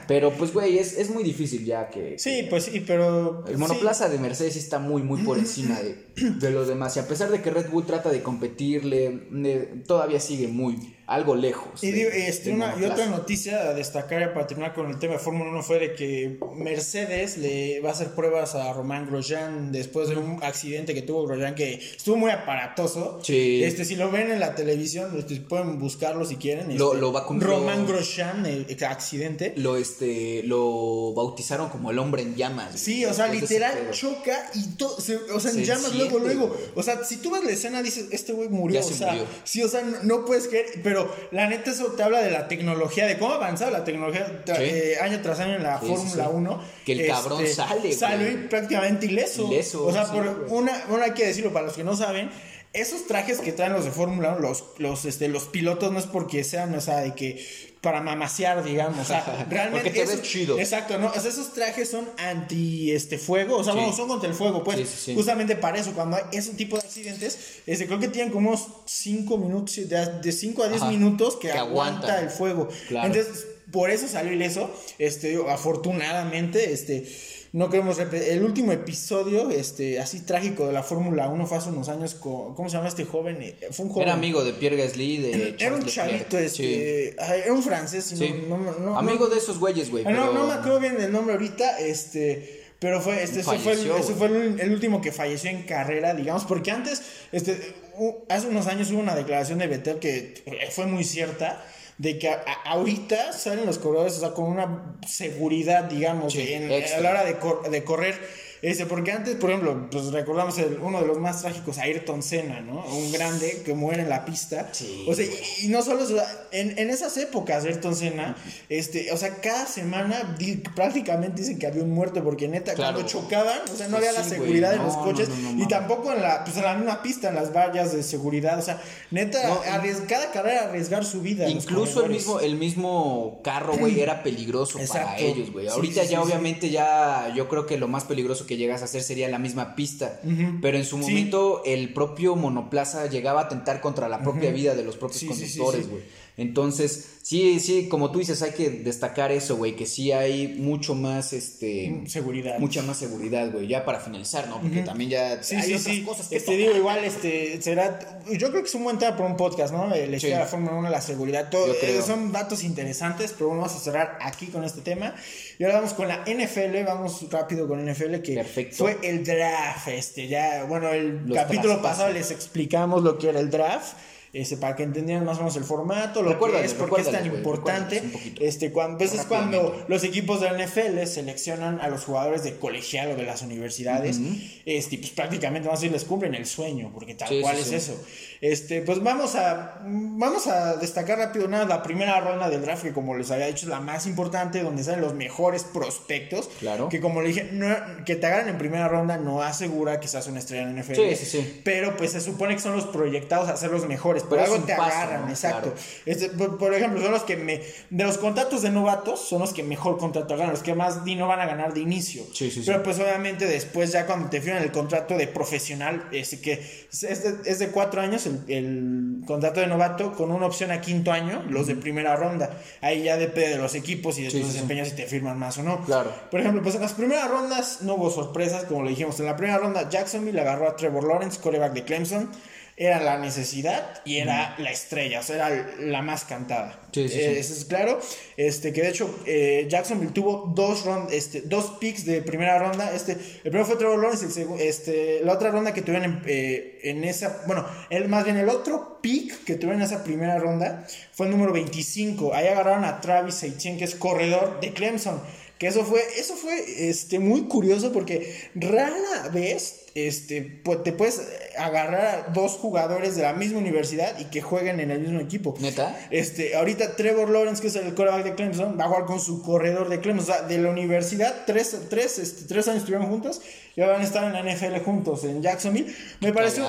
Pero pues, güey, es, es muy difícil ya que... Sí, que, pues sí, pero... El monoplaza sí. de Mercedes está muy, muy por encima de, de los demás. Y a pesar de que Red Bull trata de competirle, de, todavía sigue muy... algo lejos. Y, de, este, de una, y otra noticia a destacar para terminar con el tema de Fórmula uno fue de que Mercedes le va a hacer pruebas a Romain Grosjean después de un accidente que tuvo Grosjean, que estuvo muy aparatoso. Sí. Este, si lo ven en la televisión, este, pueden buscarlo si quieren. Este, lo, lo va con Romain Grosjean, el, el accidente. Lo, este, lo bautizaron como el hombre en llamas. Sí, o sea, literal choca y todo, se, o sea, en se llamas siente, luego, luego. Güey. O sea, si tú ves la escena, dices, este güey murió. Ya o se sea, murió. Sí, o sea, no, no puedes creer, pero la neta eso te habla de la tecnología, de cómo ha avanzado la tecnología tra- eh, año tras año en la sí, Fórmula sí. uno. Que el este, cabrón sale Sale güey. prácticamente ileso. ileso O sea, sí, por una, bueno, hay que decirlo, para los que no saben, esos trajes que traen los de Fórmula uno, los, los, este, los pilotos, no es porque sean, o sea, de que para mamasear, digamos, o sea, realmente te ves chido. Exacto, no, o sea, esos trajes son anti este fuego, o sea, sí. no, son contra el fuego, pues, sí, sí, sí. justamente para eso, cuando hay ese tipo de accidentes, este, creo que tienen como unos cinco minutos, de cinco a diez minutos que, que aguanta, aguanta el fuego. Claro. Entonces, por eso salió ileso, este, digo, afortunadamente, este, no queremos rep- el último episodio este así trágico de la Fórmula uno fue hace unos años con, ¿cómo se llama este joven? Fue un joven. Era amigo de Pierre Gasly, de Charles Leclerc. Era un chavito, este, sí. era un francés, si sí. no, no, no, amigo no, de esos güeyes, güey. No, pero... no me acuerdo bien el nombre ahorita, este, pero fue este falleció, eso fue, eso fue el, el último que falleció en carrera, digamos, porque antes este hace unos años hubo una declaración de Vettel que fue muy cierta. De que a, a, ahorita salen los corredores, o sea, con una seguridad, digamos, sí, en, a la hora de, cor, de correr. Este, porque antes, por ejemplo, pues recordamos el, uno de los más trágicos, Ayrton Senna, ¿no? Un grande que muere en la pista. Sí. O sea, y, y no solo eso, en, en esas épocas de Ayrton Senna, este, o sea, cada semana di, prácticamente dicen que había un muerto, porque neta, claro. cuando chocaban, o sea, no había sí, la seguridad no, en los coches, no, no, no, y tampoco en la, pues, en la misma pista, en las vallas de seguridad, o sea, neta, no, arriesg- cada carrera arriesgar su vida. Incluso el mismo, el mismo carro, güey, era peligroso Exacto. para ellos, güey. Ahorita sí, sí, ya, sí, obviamente, sí. ya yo creo que lo más peligroso que llegas a hacer sería la misma pista, uh-huh. pero en su momento sí. el propio monoplaza llegaba a atentar contra la propia uh-huh. vida de los propios sí, conductores, güey. Sí, sí, sí, sí. Entonces, sí, sí, como tú dices, hay que destacar eso, güey, que sí hay mucho más, este... seguridad. Mucha más seguridad, güey, ya para finalizar, ¿no? Porque uh-huh. también ya sí, hay sí, otras sí. cosas que este, digo, igual, este, será... Yo creo que es un buen tema para un podcast, ¿no? El hecho sí. de la Fórmula uno, la seguridad, todo. Eh, son datos interesantes, pero vamos a cerrar aquí con este tema. Y ahora vamos con la N F L, vamos rápido con N F L, que Perfecto. fue el draft, este, ya, bueno, el Los capítulo pasado les explicamos lo que era el draft. Este, para que entendieran más o menos el formato, lo que es, por qué es tan importante. Este, cuando, veces cuando los equipos de la N F L seleccionan a los jugadores de colegial o de las universidades, uh-huh. este, pues prácticamente vamos a decir, les cumplen el sueño, porque tal sí, cual sí, es sí. eso. Este, pues vamos a vamos a destacar rápido nada la primera ronda del draft, que como les había dicho es la más importante, donde salen los mejores prospectos. Claro. Que como le dije, no, que te agarren en primera ronda no asegura que seas una estrella en la N F L. Sí, sí, sí. Pero pues se supone que son los proyectados a ser los mejores. Por algo te paso, agarran, ¿no? Exacto. Claro. Este, por, por ejemplo, son los que me. De los contratos de novatos, son los que mejor contrato ganan, los que más no van a ganar de inicio. Sí, sí, Pero sí. pues obviamente después, ya cuando te firman el contrato de profesional, es que es de, es de cuatro años el, el contrato de novato con una opción a quinto año, los de primera ronda. Ahí ya depende de los equipos y de tus sí, sí, desempeños sí. si te firman más o no. Claro. Por ejemplo, pues en las primeras rondas no hubo sorpresas, como le dijimos. En la primera ronda, Jacksonville agarró a Trevor Lawrence, quarterback de Clemson. Era la necesidad y era mm. la estrella, o sea, era la más cantada. Sí, sí, sí. Eso es claro. Este, que de hecho, eh, Jacksonville tuvo dos, ron- este, dos picks de primera ronda. Este, el primero fue Trevor Lawrence, el seg- este, la otra ronda que tuvieron en, eh, en esa. Bueno, el, más bien el otro pick que tuvieron en esa primera ronda fue el número veinticinco. Ahí agarraron a Travis Etienne, que es corredor de Clemson. Que eso fue, eso fue este, muy curioso porque rara vez este, te puedes agarrar a dos jugadores de la misma universidad y que jueguen en el mismo equipo. ¿Neta? Este, ahorita Trevor Lawrence, que es el quarterback de Clemson, va a jugar con su corredor de Clemson. O sea, de la universidad, tres, tres, este, tres años estuvieron juntos y ahora van a estar en la N F L juntos en Jacksonville. Me parece,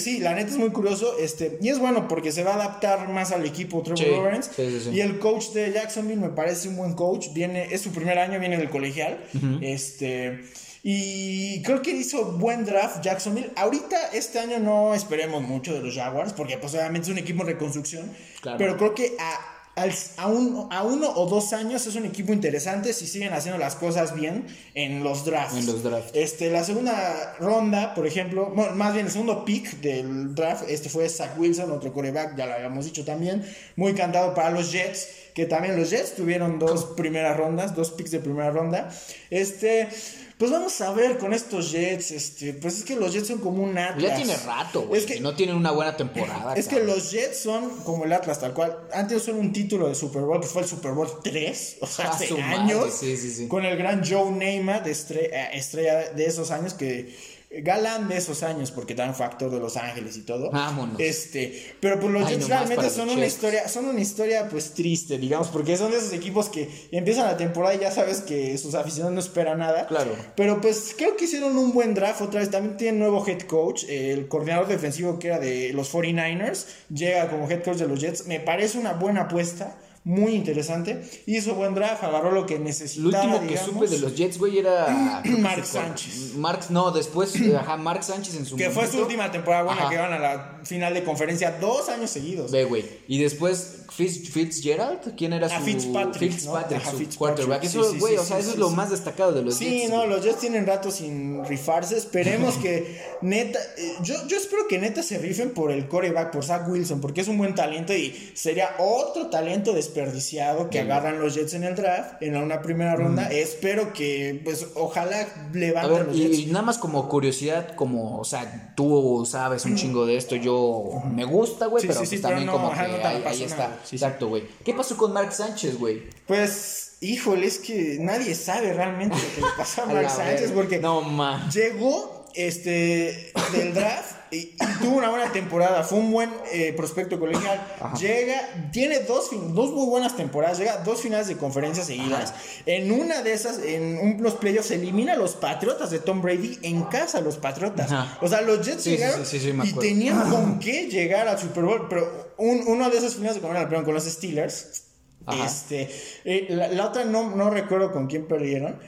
sí, la neta es muy curioso. Este, y es bueno porque se va a adaptar más al equipo Trevor sí, Lawrence. Sí, sí, sí. Y el coach de Jacksonville me parece un buen coach. Viene, es su primer año, viene del colegial. Uh-huh. Este... Y creo que hizo buen draft Jacksonville. Ahorita, este año no esperemos mucho de los Jaguars, porque pues obviamente es un equipo en reconstrucción. Claro. Pero creo que a al, a, un, a uno o dos años es un equipo interesante si siguen haciendo las cosas bien en los drafts. En los drafts. Este, la segunda ronda, por ejemplo, bueno, más bien el segundo pick del draft, este fue Zach Wilson, otro quarterback, ya lo habíamos dicho también, muy cantado para los Jets, que también los Jets tuvieron dos primeras rondas, dos picks de primera ronda. Este... Pues vamos a ver con estos Jets, este, pues es que los Jets son como un Atlas. Ya tiene rato, güey, es que no tienen una buena temporada. Es cabrón. Que los Jets son como el Atlas, tal cual. Antes son un título de Super Bowl, que fue el Super Bowl tres, o sea, ah, hace años, madre, sí, sí, sí. Con el gran Joe Namath, de estrella, estrella de esos años, que galán de esos años, porque dan factor de Los Ángeles y todo. Vámonos. Este, pero pues los Ay, Jets realmente son una Jets. historia, son una historia pues triste, digamos, porque son de esos equipos que empiezan la temporada y ya sabes que sus aficionados no esperan nada. Claro. Pero pues creo que hicieron un buen draft otra vez. También tienen nuevo head coach, el coordinador defensivo que era de los cuarenta y nueve ers, llega como head coach de los Jets. Me parece una buena apuesta. Muy interesante. Hizo buen draft, agarró lo que necesitaba. Lo último que digamos. supe de los Jets, güey, era... Mark Sánchez. Mark, no, después, ajá, Mark Sánchez en su Que momento. Fue su última temporada buena, ajá. Que van a la final de conferencia dos años seguidos. Ve, güey. Y después, Fitz, Fitzgerald, ¿quién era su...? A Fitzpatrick, Fitzpatrick, ¿no? Ajá, su Fitzpatrick. Quarterback. Eso, güey, sí, sí, o sea, sí, eso sí, es lo sí. más destacado de los sí, Jets. Sí, no, wey. Los Jets tienen rato sin rifarse. Esperemos que, neta... Yo, yo espero que neta se rifen por el quarterback, por Zach Wilson, porque es un buen talento y sería otro talento de desperdiciado que Bien. agarran los Jets en el draft en una primera ronda. Mm. Espero que pues ojalá levanten a ver, los Jets. Y nada más como curiosidad, como, o sea, tú sabes un chingo de esto, yo me gusta, güey, sí, pero sí, pues sí, también pero no, como ajá, que no ahí, ahí está. Sí, exacto, güey. ¿Qué pasó con Mark Sánchez, güey? Pues híjole, es que nadie sabe realmente lo que le pasó a Mark a Sánchez porque no, ma. llegó este del draft y tuvo una buena temporada, fue un buen eh, prospecto colegial. Ajá. Llega, tiene dos, dos muy buenas temporadas, llega a dos finales de conferencia seguidas. Ajá. En una de esas, en un, los playoffs, se elimina a los Patriotas de Tom Brady en casa, los Patriotas. Ajá. O sea, los Jets sí, llegaron sí, sí, sí, sí, y tenían Ajá. con qué llegar al Super Bowl, pero un, una de esas finales de conferencia, perdón, con los Steelers. Ajá. Este, eh, la, la otra no, no recuerdo con quién perdieron.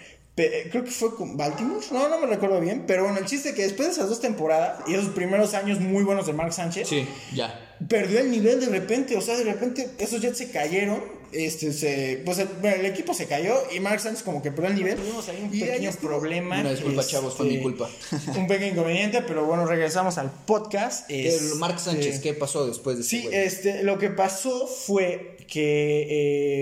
Creo que fue con Baltimore, no, no me recuerdo bien, pero bueno, el chiste es que después de esas dos temporadas y esos primeros años muy buenos de Mark Sánchez, sí, ya. perdió el nivel de repente, o sea, de repente esos Jets se cayeron, este, se, pues el, bueno, el equipo se cayó y Mark Sánchez como que perdió el nivel. Tuvimos ahí un y pequeño problema. Una disculpa, este, chavos, fue mi culpa. Un pequeño inconveniente, pero bueno, regresamos al podcast. Este, Mark Sánchez, ¿qué pasó después de eso? Sí, güey? este, lo que pasó fue que...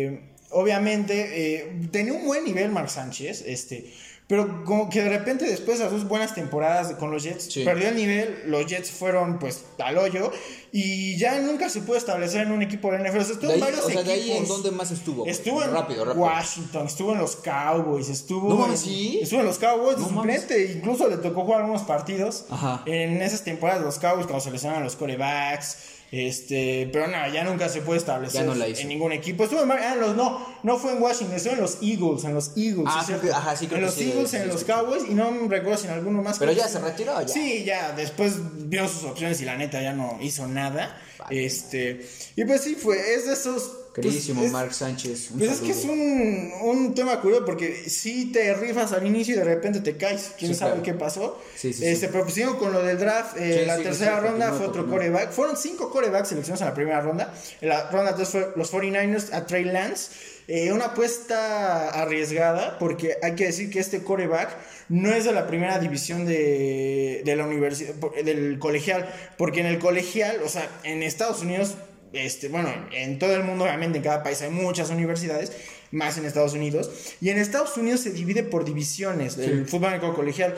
Eh, Obviamente, eh, tenía un buen nivel Mark Sánchez, este, pero como que de repente después de sus buenas temporadas con los Jets, sí. perdió el nivel, los Jets fueron pues al hoyo y ya nunca se pudo establecer en un equipo de la N F L. O sea, estuvo en varios o sea, equipos. ¿De ahí en dónde más estuvo? Estuvo en rápido, rápido. Washington, estuvo en los Cowboys, estuvo, no, en, ¿sí? estuvo en los Cowboys no, de suplente, incluso le tocó jugar algunos partidos Ajá. en esas temporadas de los Cowboys cuando se lesionaron los quarterbacks. Este, pero nada, no, ya nunca se puede establecer no en ningún equipo. Estuvo en ah, los, no, no fue en Washington, estuvo en los Eagles, en los Eagles. Ah, sí, ajá, sí, creo en los sí, Eagles, sí, en sí, los sí, Cowboys sí. y no me recuerdo si en alguno más. Pero ya se retiró ya. Sí, ya después vio sus opciones y la neta ya no hizo nada. Vale. Este, y pues sí fue es de esos queridísimo pues, Mark Sánchez. Pues saludo. Es que es un, un tema curioso porque si te rifas al inicio y de repente te caes, quién sí, sabe claro. qué pasó. Sí, sí, este, sí. Pero pues con lo del draft, eh, sí, la sí, tercera sí, ronda fue otro quarterback. Fueron cinco quarterbacks seleccionados en la primera ronda. En la ronda dos fue los cuarenta y nueve ers a Trey Lance. Eh, una apuesta arriesgada porque hay que decir que este quarterback no es de la primera división de, de la universidad, del colegial. Porque en el colegial, o sea, en Estados Unidos... Este, bueno, en todo el mundo, obviamente, en cada país hay muchas universidades, más en Estados Unidos. Y en Estados Unidos se divide por divisiones, sí. el fútbol colegial.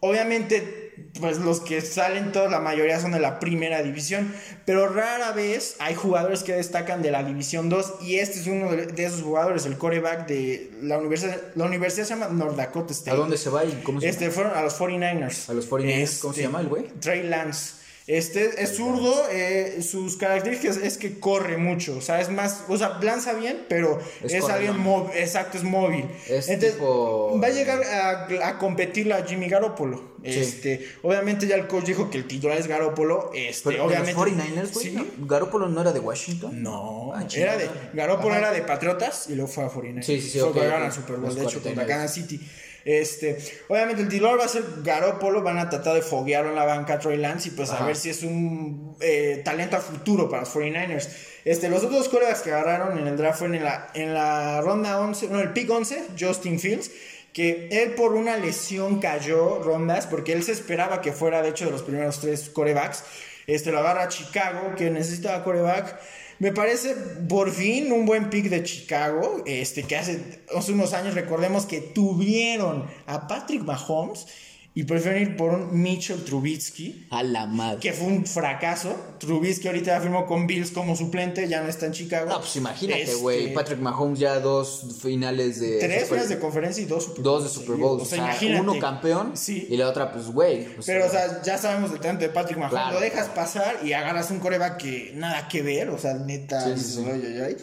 Obviamente, pues los que salen, toda la mayoría son de la primera división, pero rara vez hay jugadores que destacan de la división dos. Y este es uno de esos jugadores, el quarterback de la universidad. La universidad se llama North Dakota State. ¿A dónde se va y cómo se este, llama? Fueron a los cuarenta y nueve ers. ¿A los cuarenta y nueve ers? Este, ¿cómo se llama el güey? Trey Lance. Este es zurdo, eh, sus características es que corre mucho, o sea, es más, o sea, lanza bien, pero es, es alguien móvil, exacto, es móvil. Es Entonces, tipo... va a llegar a, a competirle a Jimmy Garoppolo. Sí. Este, obviamente ya el coach dijo que el titular es Garoppolo, este, pero obviamente los cuarenta y nueve ers, güey, ¿sí? Garoppolo no era de Washington. No, ah, era de Garoppolo Ajá. era de Patriotas y luego fue a cuarenta y nueve ers. Sí, sí, sí, okay, okay. Al Super Bowl, de hecho, contra Kansas City. Este, obviamente el titular va a ser Garoppolo, van a tratar de foguearlo en la banca Trey Lance y pues Ajá. a ver si es un eh, talento a futuro para los cuarenta y nueve ers. Este, los otros quarterbacks que agarraron en el draft fueron en la, en la ronda once, no, el pick once, Justin Fields, que él por una lesión cayó rondas porque él se esperaba que fuera de hecho de los primeros tres quarterbacks. Este, lo agarra Chicago, que necesitaba quarterback. Me parece por fin un buen pick de Chicago, este, que hace, hace unos años recordemos que tuvieron a Patrick Mahomes y prefieren ir por un Mitchell Trubisky. A la madre. Que fue un fracaso. Trubisky ahorita ya firmó con Bills como suplente, ya no está en Chicago. No, pues imagínate, güey. Este, Patrick Mahomes ya dos finales de... Tres finales de conferencia y dos Super Bowls. Dos de Super Bowls. O sea, o sea imagínate. Uno campeón sí. y la otra, pues, güey. O sea, pero, o sea, ya sabemos el talento de Patrick Mahomes. Claro. Lo dejas pasar y agarras un coreback que nada que ver. O sea, neta... Sí, sí, sí. Ay, ay, ay.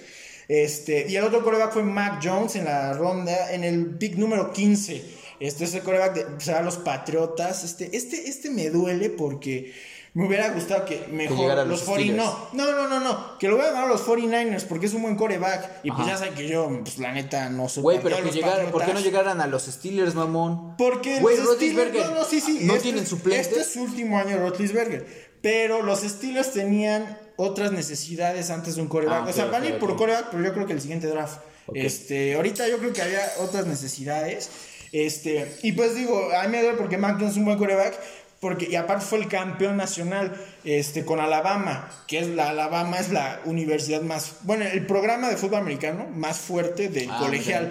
Este, y el otro coreback fue Mac Jones en la ronda, en el pick número quince. Este es el quarterback de o sea, los Patriotas. Este, este, este me duele porque me hubiera gustado que mejor que los, los cuarenta y nueve ers. No, no, no, no, que lo hubieran ganado los cuarenta y nueve ers porque es un buen quarterback. Y Ajá. pues ya saben que yo, pues la neta, no soy. Güey, pero que llegaran, ¿por qué no llegaran a los Steelers, mamón? Porque Wey, los Steelers no, no, sí, sí, no este, tienen suplente. Este es su último año de Roethlisberger. Pero los Steelers tenían otras necesidades antes de un quarterback. Ah, o sea, claro, van a claro, ir por claro. quarterback, pero yo creo que el siguiente draft. Okay. Este, ahorita yo creo que había otras necesidades. Este, y pues digo, a mí me duele porque Mac Jones es un buen quarterback porque, y aparte fue el campeón nacional este, con Alabama, que es la Alabama es la universidad más, bueno, el programa de fútbol americano más fuerte del ah, colegial,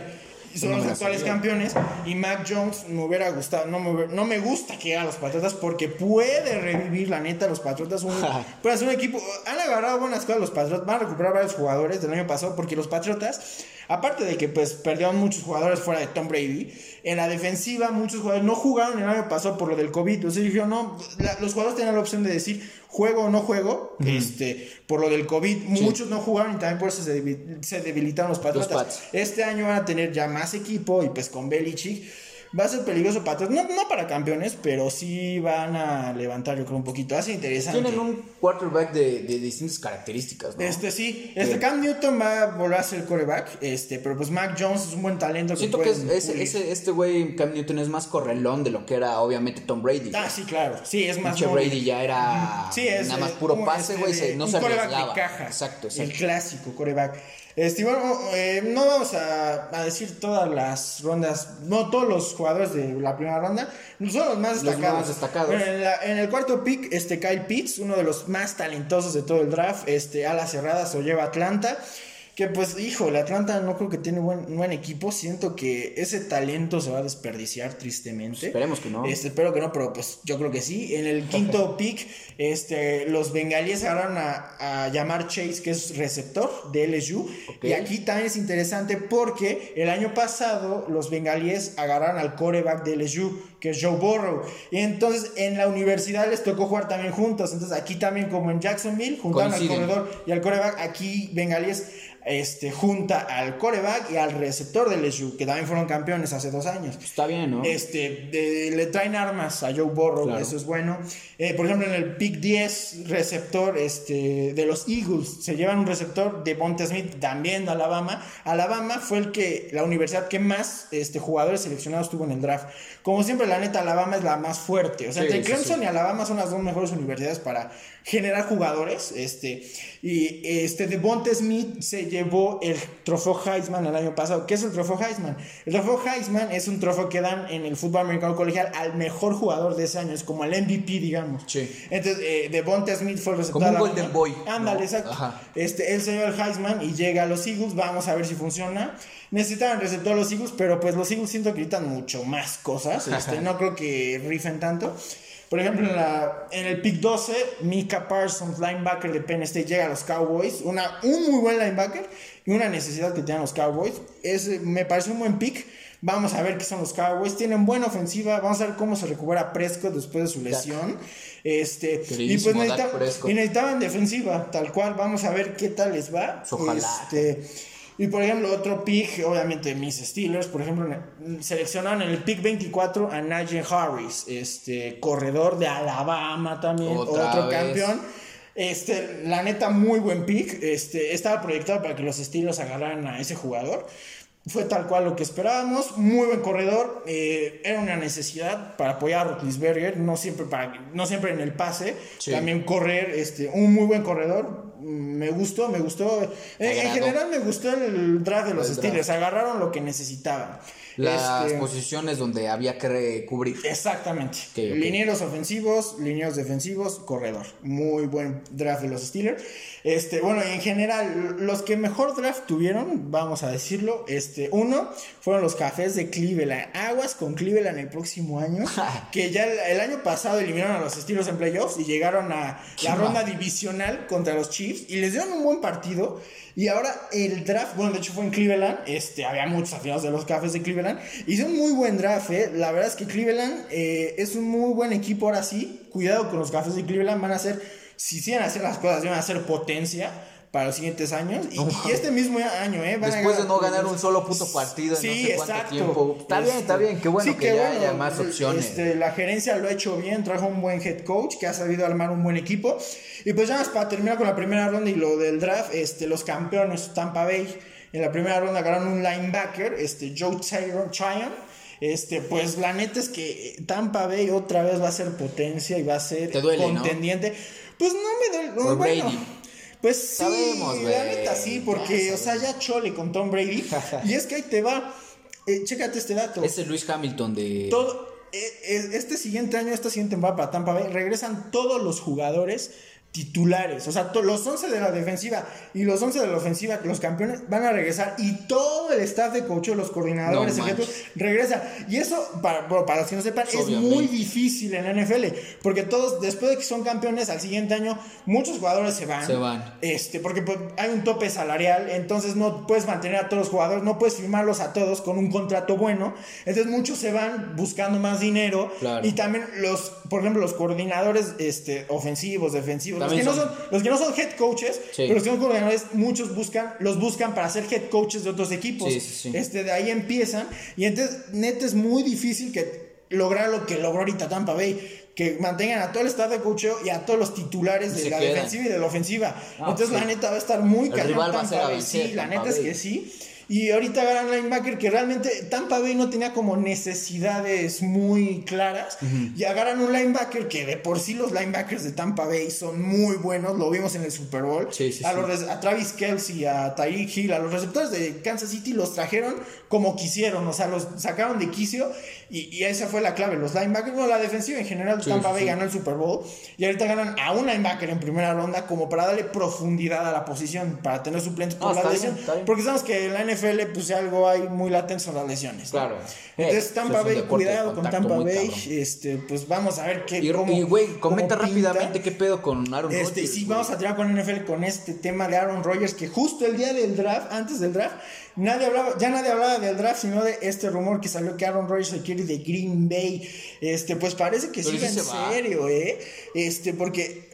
okay. son no los actuales sabía. campeones, y Mac Jones me hubiera gustado, no me, hubiera, no me gusta que llegue a los Patriotas porque puede revivir la neta los Patriotas, un, puede hacer un equipo, han agarrado buenas cosas los Patriotas, van a recuperar varios jugadores del año pasado porque los Patriotas, aparte de que pues perdieron muchos jugadores fuera de Tom Brady, en la defensiva muchos jugadores no jugaron el año pasado por lo del COVID. Entonces dijeron, no, la, los jugadores tenían la opción de decir juego o no juego, mm-hmm. este, por lo del COVID. Sí. Muchos no jugaron y también por eso se, debil, se debilitaron los Patriotas. Este año van a tener ya más equipo y pues con Belichick va a ser peligroso Patriotas. No, no para campeones, pero sí van a levantar yo creo un poquito. Hace interesante. Tienen un quarterback de, de distintas características, ¿no? Este sí. Este sí. Cam Newton va a volver a ser quarterback. Este, pero pues Mac Jones es un buen talento. Siento que, que es, ese, este güey Cam Newton es más correlón de lo que era obviamente Tom Brady. Ah, sí, claro. Sí, es más. Tom Brady ya era sí, es, nada más puro pase, güey. Este, no se arriesgaba. Exacto, exacto. El clásico quarterback. Este, bueno, eh, no vamos a, a decir todas las rondas, no todos los jugadores de la primera ronda, son los más destacados. Los más destacados. Bueno, en, la, en el cuarto pick, este Kyle Pitts, uno de los más talentosos de todo el draft, este, a la cerrada se lo lleva Atlanta, que pues, híjole, Atlanta no creo que tiene buen, buen equipo, siento que ese talento se va a desperdiciar tristemente. Pues esperemos que no. Este, espero que no, pero pues yo creo que sí. En el quinto pick, este, los bengalíes agarraron a, a llamar Chase, que es receptor de L S U. Okay. Y aquí también es interesante porque el año pasado los bengalíes agarraron al quarterback de L S U, que es Joe Burrow. Y entonces en la universidad les tocó jugar también juntos. Entonces aquí también, como en Jacksonville, juntaron Coinciden. al corredor y al quarterback. Aquí bengalíes este, junta al quarterback y al receptor del L S U, que también fueron campeones hace dos años. Está bien, ¿no? Este, de, le traen armas a Joe Burrow, claro. Eso es bueno. Eh, por ejemplo, en el pick diez, receptor este, de los Eagles, se llevan un receptor de Devonta Smith, también de Alabama. Alabama fue el que, la universidad que más este, jugadores seleccionados tuvo en el draft. Como siempre, la neta, Alabama es la más fuerte. O sea, sí, entre Clemson sí. y Alabama son las dos mejores universidades para generar jugadores. Este, y este, Devonta Smith se llevó el trofeo Heisman el año pasado. ¿Qué es el trofeo Heisman? El trofeo Heisman es un trofeo que dan en el fútbol americano colegial al mejor jugador de ese año, es como el M V P, digamos. Sí. Entonces, eh, Devonta Smith fue el receptor. Como un Golden Boy. Ándale, no. exacto. Ajá. Este, él se lleva el Heisman y llega a los Eagles, vamos a ver si funciona. Necesitan receptor a los Eagles, pero pues los Eagles siento que necesitan mucho más cosas, este, no creo que rifen tanto. Por ejemplo, en, la, en el pick doce, Micah Parsons, linebacker de Penn State, llega a los Cowboys. Una, un muy buen linebacker y una necesidad que tienen los Cowboys. Es, me parece un buen pick. Vamos a ver qué son los Cowboys. Tienen buena ofensiva. Vamos a ver cómo se recupera Prescott después de su lesión. Este, y pues necesita, y necesitaban defensiva, tal cual. Vamos a ver qué tal les va. Ojalá. Este, y por ejemplo, otro pick, obviamente mis Steelers, por ejemplo, seleccionaron en el pick veinticuatro a Najee Harris, este corredor de Alabama también, Otra otro vez. campeón. Este, la neta, muy buen pick. Este, estaba proyectado para que los Steelers agarraran a ese jugador. Fue tal cual lo que esperábamos. Muy buen corredor. Eh, era una necesidad para apoyar a Roethlisberger. No siempre, para, no siempre en el pase. Sí. También correr. Este, un muy buen corredor. Me gustó, me gustó. Eh, en general me gustó el draft de los Steelers. Agarraron lo que necesitaban. Las este, posiciones donde había que cubrir. Exactamente. Okay, okay. Linieros ofensivos, linieros defensivos, corredor. Muy buen draft de los Steelers. Este, bueno, en general, los que mejor draft tuvieron, vamos a decirlo, este, uno, fueron los Cafés de Cleveland. Aguas con Cleveland el próximo año, que ya el, el año pasado eliminaron a los Steelers en playoffs y llegaron a la ronda divisional contra los Chiefs y les dieron un buen partido. Y ahora el draft, bueno, de hecho fue en Cleveland, este, había muchos aficionados de los Cafés de Cleveland, hizo un muy buen draft, eh. La verdad es que Cleveland eh, es un muy buen equipo ahora sí. Cuidado con los Cafés de Cleveland, van a ser, si siguen a hacer las cosas, van a ser potencia para los siguientes años. Y, y este mismo año, eh, van después a ganar, de no ganar un solo puto partido en sí, no sé cuánto exacto. tiempo. Está este, bien, está bien, qué bueno sí, que, que ya bueno, haya más opciones. Este, la gerencia lo ha hecho bien, trajo un buen head coach que ha sabido armar un buen equipo. Y pues ya más para terminar con la primera ronda y lo del draft, este, los campeones Tampa Bay en la primera ronda ganaron un linebacker, este, Joe Tryon. Este, pues la neta es que Tampa Bay otra vez va a ser potencia y va a ser duele, contendiente. ¿No? Pues no me duele, bueno. Brady. Pues sí, sabemos, la neta sí, porque, o sea, ya chole con Tom Brady. Y es que ahí te va, eh, chécate este dato. Este es Lewis Hamilton de... Todo, eh, eh, este siguiente año, esta siguiente temporada para Tampa Bay, regresan todos los jugadores titulares. O sea, to- los once de la defensiva y los once de la ofensiva, los campeones, van a regresar. Y todo el staff de coach, los coordinadores, no ejemplo, regresa. Y eso, para, bueno, para los que no sepan, obviamente, es muy difícil en la N F L. Porque todos, después de que son campeones, al siguiente año, muchos jugadores se van. Se van. Este, porque pues, hay un tope salarial. Entonces, no puedes mantener a todos los jugadores. No puedes firmarlos a todos con un contrato bueno. Entonces, muchos se van buscando más dinero. Claro. Y también, los, por ejemplo, los coordinadores este, ofensivos, defensivos, los que, son... No son, los que no son head coaches, sí. Pero los que son coordinadores, muchos buscan, los buscan para ser head coaches de otros equipos. Sí, sí, sí. Este, de ahí empiezan. Y entonces, neta, es muy difícil que lograr lo que logró ahorita Tampa Bay, que mantengan a todo el staff de coacheo y a todos los titulares y de la quedan. defensiva y de la ofensiva. Ah, entonces, sí. La neta va a estar muy cañón Tampa Bay. Sí, la neta es que sí. Y ahorita ganan linebacker, que realmente Tampa Bay no tenía como necesidades muy claras. Uh-huh. Y agarran un linebacker que de por sí los linebackers de Tampa Bay son muy buenos. Lo vimos en el Super Bowl. Sí, sí, a, los, sí. a Travis Kelce, a Tyreek Hill, a los receptores de Kansas City los trajeron como quisieron. O sea, los sacaron de quicio y, y esa fue la clave. Los linebackers, bueno, la defensiva en general de sí, Tampa Bay sí. ganó el Super Bowl. Y ahorita ganan a un linebacker en primera ronda como para darle profundidad a la posición, para tener suplentes por ah, la lesión. Bien, bien. Porque sabemos que la N F L pues algo hay muy latente son las lesiones. Claro. Entonces, Tampa Bay, cuidado con Tampa Bay. Este, pues vamos a ver qué. Y, güey, comenta rápidamente qué pedo con Aaron Rodgers. Este, sí, vamos a tirar con N F L con este tema de Aaron Rodgers, que justo el día del draft, antes del draft, nadie hablaba, ya nadie hablaba del draft, sino de este rumor que salió que Aaron Rodgers se quiere de Green Bay. Este, pues parece que sí, en serio, ¿eh? Este, porque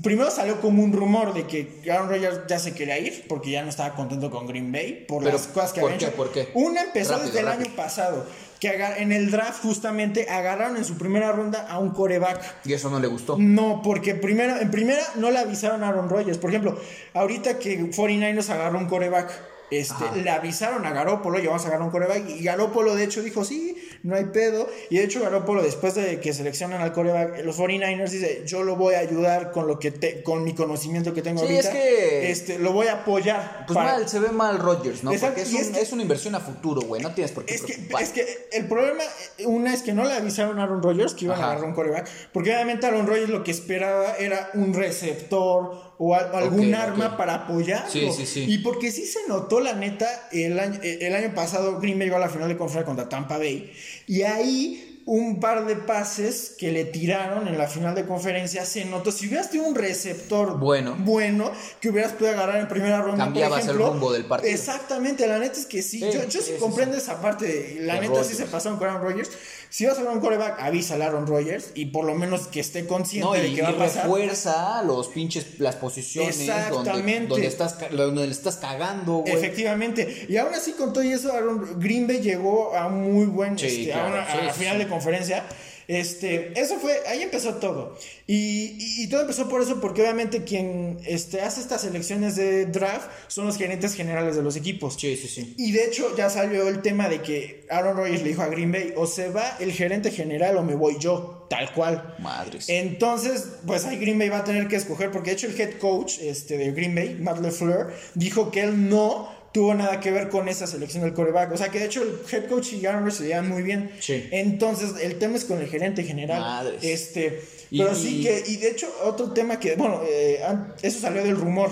primero salió como un rumor de que Aaron Rodgers ya se quería ir, porque ya no estaba contento con Green Bay, por Pero, las cosas que habían hecho. ¿Por qué? Una empezó rápido, desde rápido. el año pasado, que agar- en el draft justamente agarraron en su primera ronda a un coreback. ¿Y eso no le gustó? No, porque primero, en primera no le avisaron a Aaron Rodgers. Por ejemplo, ahorita que cuarenta y nueve ers agarró un coreback, Este, le avisaron a Garoppolo, ya vamos a agarrar un coreback. Y Garoppolo de hecho dijo, sí, no hay pedo. Y de hecho Garoppolo, después de que seleccionan al coreback, los cuarenta y nueve ers dice, yo lo voy a ayudar con lo que te, con mi conocimiento que tengo sí, ahorita. Es que este, lo voy a apoyar. Pues para... mal, se ve mal Rodgers, ¿no? Exacto. Porque es, es, un, que... es una inversión a futuro, güey. No tienes por qué es preocuparte. Que, es que el problema, una es que no le avisaron a Aaron Rodgers que iban Ajá. a agarrar un coreback, porque obviamente Aaron Rodgers lo que esperaba era un receptor o a, algún okay, arma okay. para apoyarlo. Sí, sí, sí. Y porque sí se notó, la neta, el año, el año pasado Green Bay llegó a la final de conferencia contra Tampa Bay y ahí un par de pases que le tiraron en la final de conferencia se notó. Si hubieras tenido un receptor bueno, bueno que hubieras podido agarrar en primera ronda, cambiabas por ejemplo, el rumbo del partido. Exactamente, la neta es que sí. sí yo yo sí, sí comprendo sí. esa parte. De, la de neta Rodgers. sí se pasaron con Aaron Rodgers. Si vas a agarrar un quarterback, avísale a Aaron Rodgers y por lo menos que esté consciente no, y, de que va a pasar. Y refuerza los pinches, las posiciones. Exactamente. Donde, donde, estás, donde le estás cagando, güey. Efectivamente. Y aún así, con todo eso, Aaron, Green Bay llegó a muy buen. Sí, este, claro, a, una, sí, a la final sí. de conferencia Este, eso fue, ahí empezó todo. Y, y, y todo empezó por eso, porque obviamente quien este, hace estas elecciones de draft son los gerentes generales de los equipos. Sí, sí, sí. Y de hecho ya salió el tema de que Aaron Rodgers le dijo a Green Bay, o se va el gerente general o me voy yo, tal cual. Madres. Entonces, pues ahí Green Bay va a tener que escoger, porque de hecho el head coach este, de Green Bay, Matt LaFleur, dijo que él no tuvo nada que ver con esa selección del quarterback. O sea, que de hecho el head coach y Aaron Rodgers se llevan muy bien. Sí. Entonces, el tema es con el gerente general. Madres. Este, pero y, sí que... Y de hecho, otro tema que... Bueno, eh, eso salió del rumor.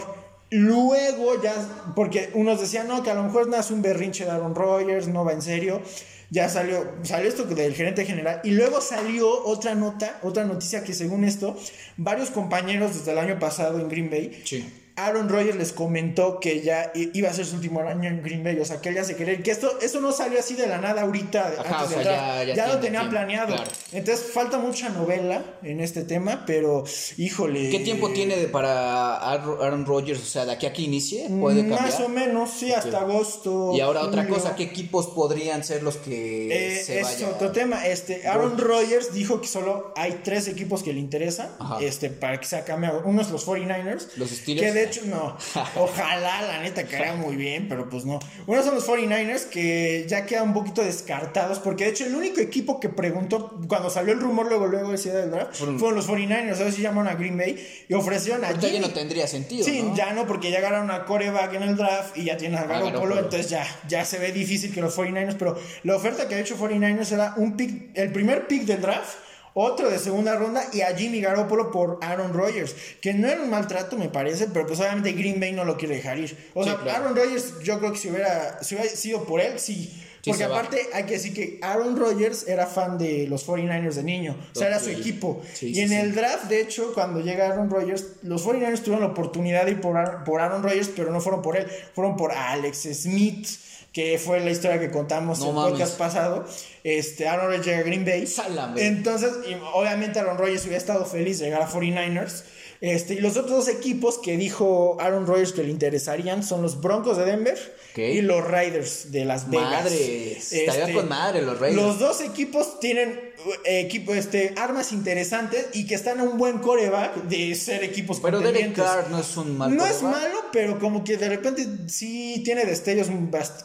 Luego ya... Porque unos decían, no, que a lo mejor nada es un berrinche de Aaron Rodgers, no va en serio. Ya salió, salió esto del gerente general. Y luego salió otra nota, otra noticia que según esto, varios compañeros desde el año pasado en Green Bay... Sí. Aaron Rodgers les comentó que ya iba a ser su último año en Green Bay. O sea, que él ya se quería ir. Que esto, esto no salió así de la nada ahorita. Ajá, antes o sea, de ya, ya, ya tiene, lo tenían planeado. Claro. Entonces, falta mucha novela en este tema, pero, híjole. ¿Qué tiempo tiene de para Aaron Rodgers? O sea, de aquí a que inicie, puede cambiar. Más o menos, sí, hasta okay. agosto. Y ahora julio. Otra cosa, ¿qué equipos podrían ser los que eh, se vayan? Es otro tema. Este, Aaron Rodgers dijo que solo hay tres equipos que le interesan este, para que se cambie. Uno es los cuarenta y nueve ers. Los Steelers. De hecho, no. Ojalá, la neta, quedara muy bien, pero pues no. Uno son los cuarenta y nueve ers, que ya quedan un poquito descartados, porque de hecho el único equipo que preguntó, cuando salió el rumor luego luego decía del draft, fueron los cuarenta y nueve ers, a ver si llamaron a Green Bay y ofrecieron a Jimmy. Ya no tendría sentido, sí, ¿no? Ya no, porque ya ganaron a quarterback en el draft y ya tienen a Garoppolo, entonces ya, ya se ve difícil que los cuarenta y nueve ers, pero la oferta que ha hecho cuarenta y nueve ers era un pick, el primer pick del draft, otro de segunda ronda y a Jimmy Garoppolo por Aaron Rodgers, que no era un maltrato me parece, pero pues obviamente Green Bay no lo quiere dejar ir, o sí, sea, claro. Aaron Rodgers yo creo que si hubiera, si hubiera sido por él, sí, porque sí, aparte va. Hay que decir que Aaron Rodgers era fan de los cuarenta y nueve ers de niño, o sea, era su equipo, sí, y sí, en sí. el draft, de hecho, cuando llega Aaron Rodgers, los cuarenta y nueve ers tuvieron la oportunidad de ir por Aaron, por Aaron Rodgers, pero no fueron por él, fueron por Alex Smith, que fue la historia que contamos no en el podcast pasado. Este, Aaron Rodgers llega a Green Bay. Salame. Entonces, obviamente Aaron Rodgers hubiera estado feliz de llegar a cuarenta y nueve ers. Este, y los otros dos equipos que dijo Aaron Rodgers que le interesarían son los Broncos de Denver, ¿qué? Y los Raiders de Las Vegas. Madres, estaría este, con madre los Raiders. Los dos equipos tienen equipo, este, armas interesantes y que están a un buen coreback de ser equipos pero contendientes. Pero Derek Carr no es un mal No coreback. Es malo, pero como que de repente sí tiene destellos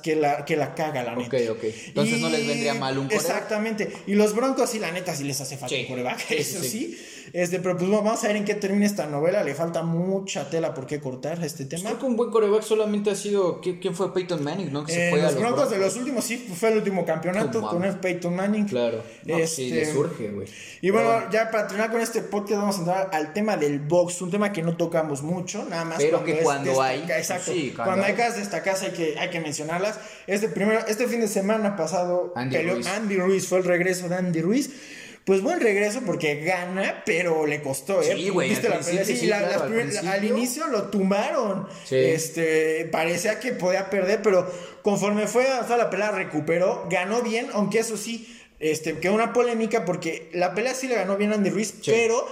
que la, que la caga, la neta. Ok, ok. Entonces y, no les vendría mal un coreback. Exactamente. Y los Broncos sí, la neta, sí les hace falta sí. un coreback. Eso sí. sí. Este, pero pues vamos a ver en qué termina esta novela. Le falta mucha tela por qué cortar este tema. Creo que un buen coreback solamente ha sido ¿quién fue? Peyton Manning, ¿no? Que eh, se fue los, a los Broncos, Broncos de los últimos, sí, fue el último campeonato oh, con el Peyton Manning. Claro, no, este, sí, le surge, güey. Y bueno, bueno, ya para terminar con este podcast vamos a entrar al tema del box, un tema que no tocamos mucho, nada más. Pero cuando que cuando destaca, hay exacto, sí, cuando, cuando hay casas destacadas hay que, hay que mencionarlas. Este, primero, este fin de semana pasado Andy Ruiz. Andy Ruiz, fue el regreso de Andy Ruiz. Pues buen regreso porque gana, pero le costó, ¿eh? Sí, güey, al, sí, la, claro, al, primer, al inicio lo tumbaron. Sí. Este, parecía que podía perder, pero conforme fue hasta la pelea recuperó, ganó bien, aunque eso sí, este, quedó una polémica porque la pelea sí le ganó bien Andy Ruiz, sí. pero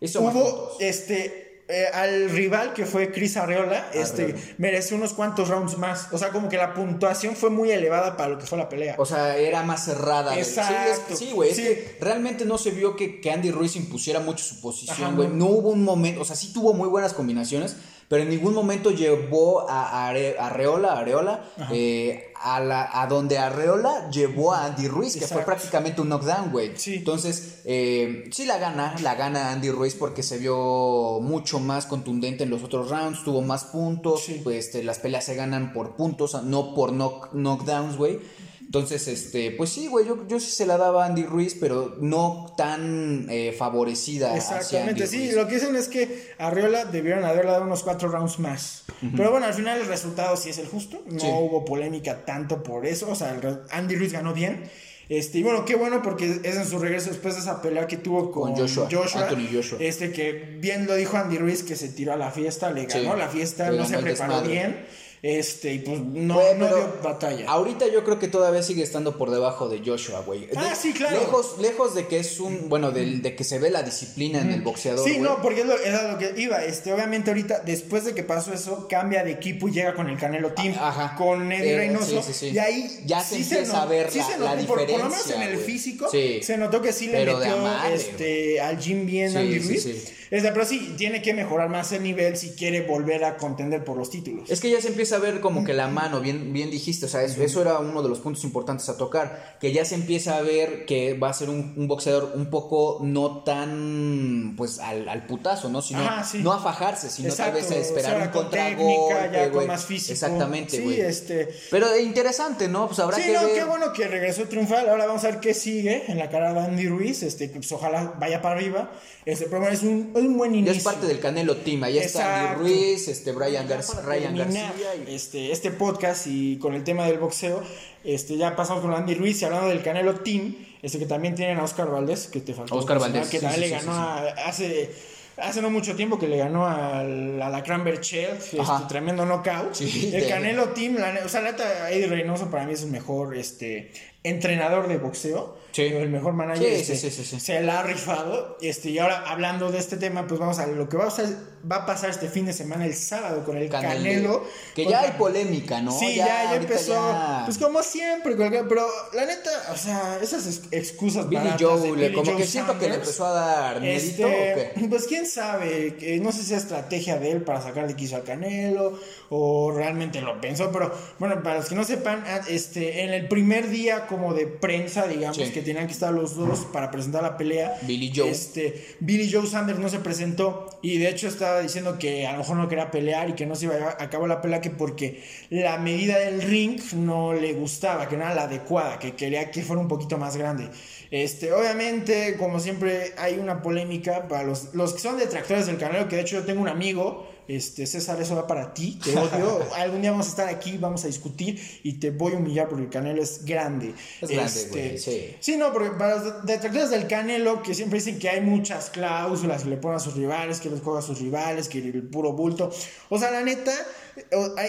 eso hubo, este... Eh, al rival que fue Chris Arreola, este, mereció unos cuantos rounds más. O sea, como que la puntuación fue muy elevada para lo que fue la pelea. O sea, era más cerrada. Exacto. Sí, güey. Es, sí, sí. es que realmente no se vio que, que Andy Ruiz impusiera mucho su posición, güey. No hubo un momento. O sea, sí tuvo muy buenas combinaciones, pero en ningún momento llevó a Are, Arreola, Arreola eh, a, la, a donde Arreola llevó a Andy Ruiz, que exacto. fue prácticamente un knockdown, güey. Sí. Entonces, eh, sí la gana, la gana Andy Ruiz porque se vio mucho más contundente en los otros rounds, tuvo más puntos, sí. pues, este, las peleas se ganan por puntos, no por knock, knockdowns, güey. Entonces, este, pues sí, güey, yo, yo sí se la daba a Andy Ruiz, pero no tan eh, favorecida. Exactamente, sí, Ruiz. Lo que dicen es que a Arreola debieron haberle dado unos cuatro rounds más. Uh-huh. Pero bueno, al final el resultado sí es el justo, no sí. hubo polémica tanto por eso, o sea, Andy Ruiz ganó bien. Este, y bueno, qué bueno porque es en su regreso después de esa pelea que tuvo con, con Joshua, Joshua, Anthony Joshua. Este, que bien lo dijo Andy Ruiz, que se tiró a la fiesta, le ganó sí, la fiesta, no se preparó desmadre. bien. Este, y pues no, bueno, no dio batalla. Ahorita yo creo que todavía sigue estando por debajo de Joshua, güey. Ah, de, sí, claro. Lejos, lejos de que es un, bueno, de, de que se ve la disciplina mm. en el boxeador. Sí, güey. No, porque es lo, era lo que iba. Este, obviamente ahorita, después de que pasó eso, cambia de equipo y llega con el Canelo Team, ajá, con Eddie eh, Reynoso. Sí, sí, sí. Y ahí ya sí se empieza se a ver sí la, se la diferencia. Por, por lo menos en el güey. físico, sí. se notó que sí le pero metió amable, este, al gym bien sí, Andy Ruiz. Sí, sí. Este, pero sí, tiene que mejorar más el nivel si quiere volver a contender por los títulos. Es que ya se empieza a ver como que la mano, bien, bien dijiste, o sea, eso, eso era uno de los puntos importantes a tocar, que ya se empieza a ver que va a ser un, un boxeador un poco no tan pues al, al putazo, ¿no? Sino, ajá, sí. no a fajarse, sino exacto, tal vez a esperar o sea, un contragolpe, técnica, ya con más físico. Exactamente, güey. Sí, este... Pero interesante, ¿no? Pues habrá sí, que no, ver... qué bueno que regresó triunfal. Ahora vamos a ver qué sigue en la cara de Andy Ruiz, este, pues ojalá vaya para arriba. Este programa es un, es un buen inicio. Ya es parte del Canelo Team, ahí exacto. está Andy Ruiz, este Brian García, Ryan García. Este, este podcast y con el tema del boxeo, este, ya pasamos con Andy Ruiz y hablando del Canelo Team, este, que también tienen a Oscar Valdés, que te faltó Oscar Valdés, que sí, también sí, le ganó sí, sí. A, hace, hace no mucho tiempo que le ganó al, a la Cranberry Shell, este, tremendo knockout, sí, el de... Canelo Team, la, o sea, la Eddie Reynoso para mí es el mejor este, entrenador de boxeo, sí. el mejor manager, sí, este, sí, sí, sí, sí. se la ha rifado, este, y ahora hablando de este tema, pues vamos a lo que va a ser va a pasar este fin de semana el sábado con el Canelo, Canelo que contra... ya hay polémica, ¿no? Sí, ya, ya empezó ya... pues como siempre, pero la neta, o sea, esas excusas Billy Joe, Billy como Joe que Sanders, siento que le empezó a dar mérito, este, pues quién sabe, eh, no sé si es estrategia de él para sacarle quiso al Canelo o realmente lo pensó, pero bueno, para los que no sepan, este, en el primer día como de prensa, digamos, sí. que tenían que estar los dos para presentar la pelea, Billy Joe, este, Billy Joe Sanders no se presentó y de hecho está diciendo que a lo mejor no quería pelear y que no se iba a cabo la pelea, que porque la medida del ring no le gustaba, que no era la adecuada, que quería que fuera un poquito más grande. Este, obviamente, como siempre, hay una polémica para los, los que son detractores del Canelo, que de hecho yo tengo un amigo, este, César, eso va para ti, te odio. Algún día vamos a estar aquí, vamos a discutir y te voy a humillar porque el Canelo es grande. Es este, grande, güey, sí. Sí, no, porque para los detractores del Canelo, que siempre dicen que hay muchas cláusulas que le ponen a sus rivales, que los juega a sus rivales, que el puro bulto. O sea, la neta,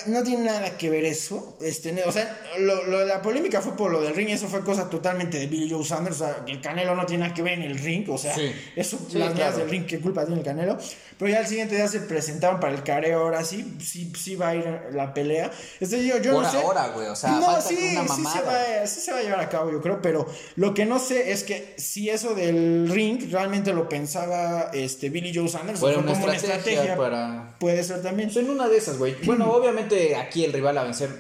no tiene nada que ver eso. Este, o sea, lo, lo, la polémica fue por lo del ring, eso fue cosa totalmente de Billy Joe Sanders. O sea, el Canelo no tiene nada que ver en el ring, o sea, sí. eso, sí, las claro. del ring, ¿qué culpa tiene el Canelo? Pero ya al siguiente día se presentaron para el careo, ahora sí, sí, sí va a ir la pelea. Este, yo, yo por no sé. ahora, güey, o sea, no, sí, una sí, se va, sí se va a llevar a cabo, yo creo, pero lo que no sé es que si eso del ring realmente lo pensaba este, Billy Joe Sanders, bueno, fue una como estrategia una estrategia. Para... Puede ser también. En una de esas, güey. Bueno, obviamente aquí el rival a vencer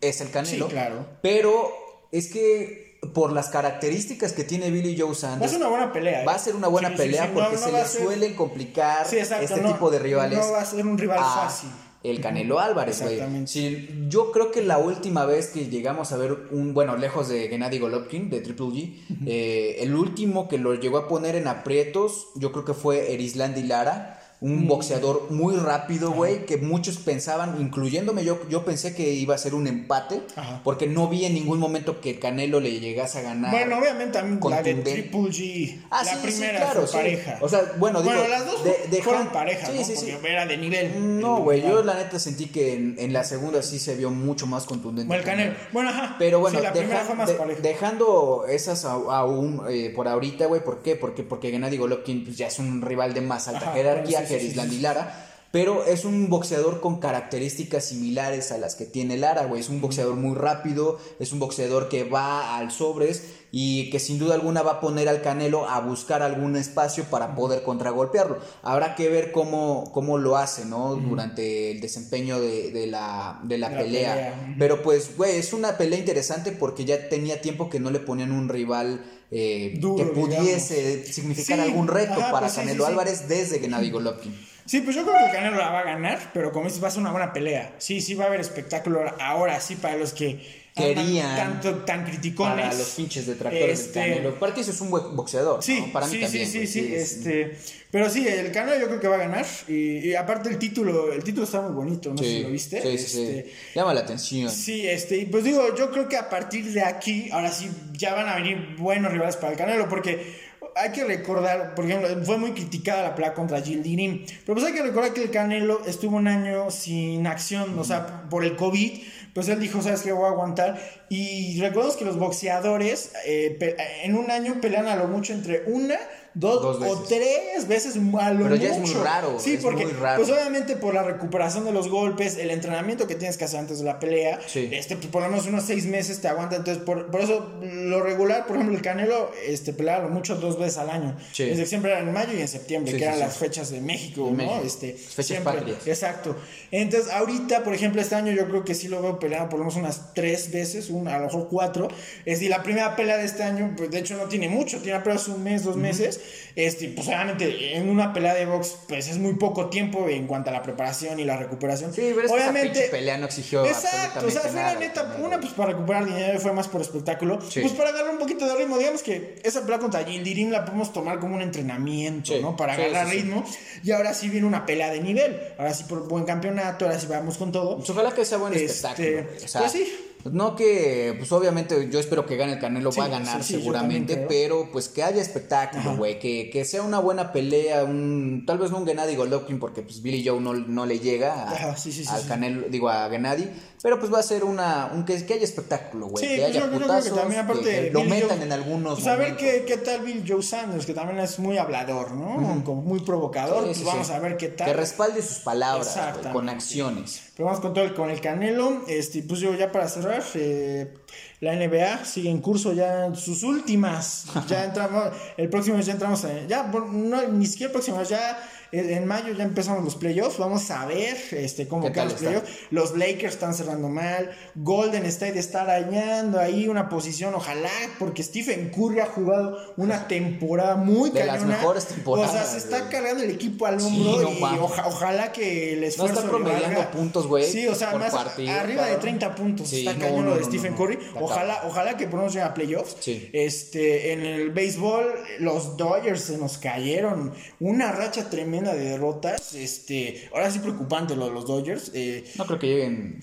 es el Canelo. Sí, claro. Pero es que por las características que tiene Billy Joe Sanders... Va a ser una buena pelea. ¿eh? Va a ser una buena sí, pelea sí, sí, porque no, no se le ser... suelen complicar sí, exacto, este no, tipo de rivales. No va a ser un rival a... fácil. El Canelo Álvarez, güey. Sí, yo creo que la última vez que llegamos a ver un, bueno, lejos de Gennady Golovkin, de Triple G, eh, el último que lo llegó a poner en aprietos, yo creo que fue Erislandy Lara. Un boxeador muy rápido, güey, que muchos pensaban, incluyéndome yo, yo pensé que iba a ser un empate, ajá. porque no vi en ningún momento que Canelo le llegase a ganar. Bueno, obviamente también la de Triple G, ah, la sí, primera sí, claro, fue sí. pareja. O sea, bueno, digo, bueno las dos de, de fueron Han... pareja, sí, ¿no? sí, sí. porque era de nivel. No, güey, yo la neta sentí que en, en la segunda sí se vio mucho más contundente. Bueno, el Canelo. Bueno, ajá. Pero bueno, sí, la deja, primera fue más de, pareja. Dejando esas aún eh, por ahorita, güey, ¿por qué? Porque porque Gennady Golovkin pues, ya es un rival de más alta ajá, jerarquía. Bueno, sí. Erislandy Lara, pero es un boxeador con características similares a las que tiene Lara, güey, es un boxeador muy rápido, es un boxeador que va al sobres y que sin duda alguna va a poner al Canelo a buscar algún espacio para poder contragolpearlo. Habrá que ver cómo, cómo lo hace, ¿no? Uh-huh. Durante el desempeño de, de la, de la, la pelea. pelea. Uh-huh. Pero pues, güey, es una pelea interesante porque ya tenía tiempo que no le ponían un rival eh, duro, que pudiese digamos. significar sí. algún reto Ajá, para pues Canelo sí, sí, Álvarez sí. desde Gennady Golovkin. Sí, pues yo creo que Canelo la va a ganar, pero como dices, va a ser una buena pelea. Sí, sí va a haber espectáculo ahora, sí, para los que... Querían tan, tan, tan criticones para los pinches detractores este, del Canelo. Para ti eso es un buen boxeador, sí, ¿no? Para sí, mí también sí, pues, sí, sí, este, pero sí, el Canelo yo creo que va a ganar y, y aparte el título, el título está muy bonito, no sí, sé si lo viste, sí, este, sí. llama la atención. Sí, este, pues digo, yo creo que a partir de aquí, ahora sí ya van a venir buenos rivales para el Canelo porque hay que recordar, por ejemplo, fue muy criticada la pelea contra Gil Dirim, pero pues hay que recordar que el Canelo estuvo un año sin acción, o sea, por el COVID, pues él dijo, ¿sabes qué? Voy a aguantar. Y recordemos que los boxeadores eh, en un año pelean a lo mucho entre una, dos, dos o tres veces a lo pero mucho. Pero ya es muy raro. Sí, es porque muy raro. Pues obviamente por la recuperación de los golpes, el entrenamiento que tienes que hacer antes de la pelea, sí. este, por lo menos unos seis meses te aguanta. Entonces, por, por eso lo regular, por ejemplo, el Canelo este, peleaba a lo mucho dos veces al año. Sí. Desde siempre era en mayo y en septiembre, sí, que sí, eran sí. las fechas de México, de ¿no? México. Este, fechas siempre, patrias. Exacto. Entonces, ahorita, por ejemplo, este año yo creo que sí lo veo peleado por lo menos unas tres veces, un, a lo mejor cuatro. Es decir, la primera pelea de este año, pues de hecho no tiene mucho, tiene apenas un mes, dos uh-huh. meses. Este, pues obviamente en una pelea de box pues es muy poco tiempo en cuanto a la preparación y la recuperación. Sí, pero es obviamente, que esa pinche pelea no exigió exacto, o sea, fue la neta, una pues para recuperar dinero, fue más por espectáculo, sí. pues para agarrar un poquito de ritmo, digamos que esa pelea contra Yildirim la podemos tomar como un entrenamiento, sí, ¿no? Para sí, agarrar sí, ritmo, sí. y ahora sí viene una pelea de nivel, ahora sí por buen campeonato, ahora sí vamos con todo. Pues ojalá que sea buen este, espectáculo, o sea, pues sí. No que, pues obviamente yo espero que gane el Canelo, sí, va a ganar sí, sí, seguramente, pero pues que haya espectáculo, güey, que, que sea una buena pelea, un tal vez no un Gennady Golovkin, porque pues Billy Joe no, no le llega a, Ajá, sí, sí, al sí, Canelo, sí. digo a Gennady, pero pues va a ser una, un, que, que haya espectáculo, güey, sí, que haya yo, putazos, yo que, también, aparte que lo Billy metan Joe, en algunos pues, momentos. A ver qué, qué tal Billy Joe Sanders, que también es muy hablador, ¿no? Uh-huh. Como muy provocador, sí, pues sí, vamos sí. a ver qué tal. Que respalde sus palabras, wey, con acciones. Pero vamos con todo el, con el Canelo, este, pues yo ya para cerrar. Eh, la N B A sigue en curso ya en sus últimas. Ya entramos, el próximo mes ya entramos en, ya, no, ni siquiera el próximo mes, ya en mayo ya empezamos los playoffs. Vamos a ver este, cómo quedan los playoffs. Los Lakers están cerrando mal. Golden State está arañando ahí una posición, ojalá, porque Stephen Curry ha jugado una temporada muy de cañona. Las mejores temporadas. O sea, se está cargando el equipo al hombro, sí, no, y oja, ojalá que el esfuerzo. No está promediando puntos, güey. Sí, o sea, más partido, arriba claro. de treinta puntos. Sí, está no, cañón no, lo de no, Stephen no, Curry. No, ojalá, ojalá que por lo menos llegue a playoffs. Sí. Este, en el béisbol, los Dodgers se nos cayeron. Una racha tremenda de derrotas, este, ahora sí preocupante lo de los Dodgers. Eh, no creo que lleguen.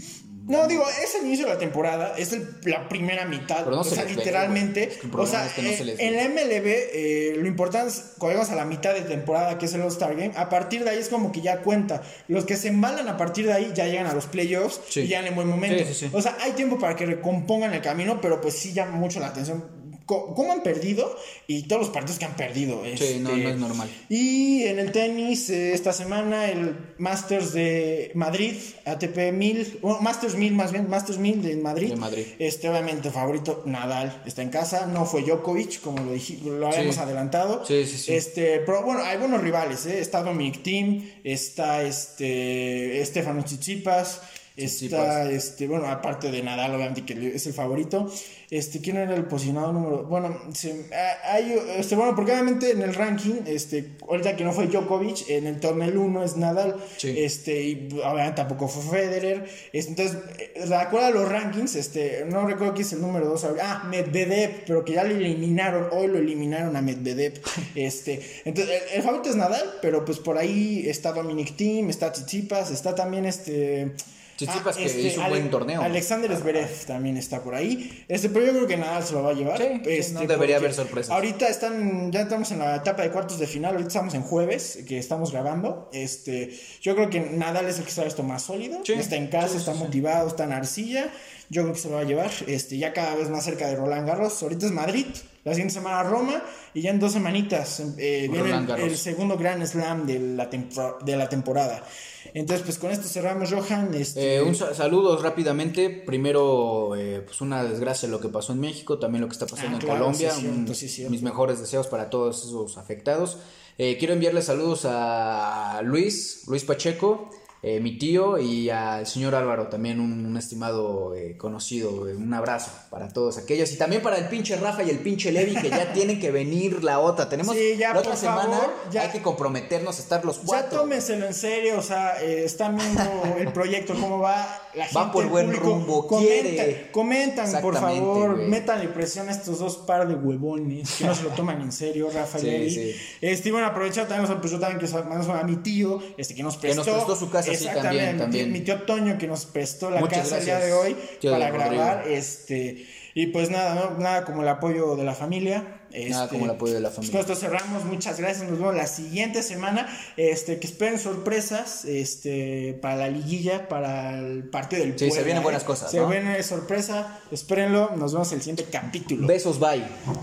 No, digo, es el inicio de la temporada, es el, la primera mitad, no o, se sea, ve, es que o sea, literalmente, o sea, en la M L B eh, lo importante es cuando llegamos a la mitad de temporada, que es el All-Star Game, a partir de ahí es como que ya cuenta, los que se embalan a partir de ahí ya llegan a los playoffs, sí. y ya en buen momento, sí, sí, sí. o sea, hay tiempo para que recompongan el camino, pero pues sí llama mucho la atención cómo han perdido y todos los partidos que han perdido. Sí, este, no, no es normal. Y en el tenis, eh, esta semana el Masters de Madrid, A T P mil, bueno, Masters mil más bien, Masters mil de Madrid. De Madrid. Este, obviamente, favorito Nadal está en casa, no fue Djokovic, como lo, dij, lo habíamos sí. adelantado. Sí, sí, sí. Este, pero bueno, hay buenos rivales, eh. Está Dominic Thiem, está este, Stefanos Tsitsipas. Está, sí, pues. este, bueno, aparte de Nadal, obviamente que es el favorito. Este, ¿quién era el posicionado número? Bueno, se, hay, este, bueno, porque obviamente en el ranking, este, ahorita que no fue Djokovic, en el torneo uno es Nadal, sí. este, y obviamente tampoco fue Federer. Este, entonces, de acuerdo a los rankings, este, no recuerdo quién es el número dos, ah, Medvedev, pero que ya lo eliminaron, hoy lo eliminaron a Medvedev. Este, entonces, el, el favorito es Nadal, pero pues por ahí está Dominic Thiem, está Tsitsipas, está también este. Tsitsipas ah, que este, hizo un Ale- buen torneo. Alexander Zverev también está por ahí. Este, pero yo creo que Nadal se lo va a llevar. Sí, este, no debería haber sorpresas. Ahorita están, ya estamos en la etapa de cuartos de final. Ahorita estamos en jueves, que estamos grabando. Este, yo creo que Nadal es el que sabe esto más sólido. Sí, está en casa, sí, está sí, motivado, sí. está en arcilla. Yo creo que se lo va a llevar. Este, ya cada vez más cerca de Roland Garros. Ahorita es Madrid. La siguiente semana Roma y ya en dos semanitas eh, viene el, el segundo Grand Slam de la, tempor- de la temporada. Entonces, pues con esto cerramos, Johan. Este... Eh, un sal- saludos rápidamente. Primero, eh, pues una desgracia lo que pasó en México, también lo que está pasando ah, en claro, Colombia. Sí, cierto, un, sí, cierto. Mis mejores deseos para todos esos afectados. Eh, quiero enviarles saludos a Luis, Luis Pacheco. Eh, mi tío y al señor Álvaro, también un, un estimado eh, conocido, eh, un abrazo para todos aquellos y también para el pinche Rafa y el pinche Levi que ya tienen que venir la otra, tenemos sí, ya, la otra semana, favor, ya. hay que comprometernos a estar los cuatro. Ya tómenselo en serio, o sea, eh, están viendo el proyecto, cómo va, la gente, va por buen público, rumbo, comentan, quiere. Comentan, por favor, wey. Métanle presión a estos dos par de huevones que no se lo toman en serio, Rafa y sí, Levi. Sí. Este, bueno, aprovechar también, pues yo también que a mi tío, este que nos prestó, que nos prestó su casa. casa sí también, también. Mi tío Toño que nos prestó la Muchas casa el día de hoy tío para de grabar. Rodrigo. Este, y pues nada, ¿no? Nada como el apoyo de la familia. Este, nada como el apoyo de la familia. Pues nosotros cerramos, muchas gracias, nos vemos la siguiente semana. Este, que esperen sorpresas, este, para la liguilla, para el partido del sí, Puebla. Sí, se vienen buenas cosas, Se ¿no? viene sorpresa, espérenlo, nos vemos en el siguiente capítulo. Besos, bye.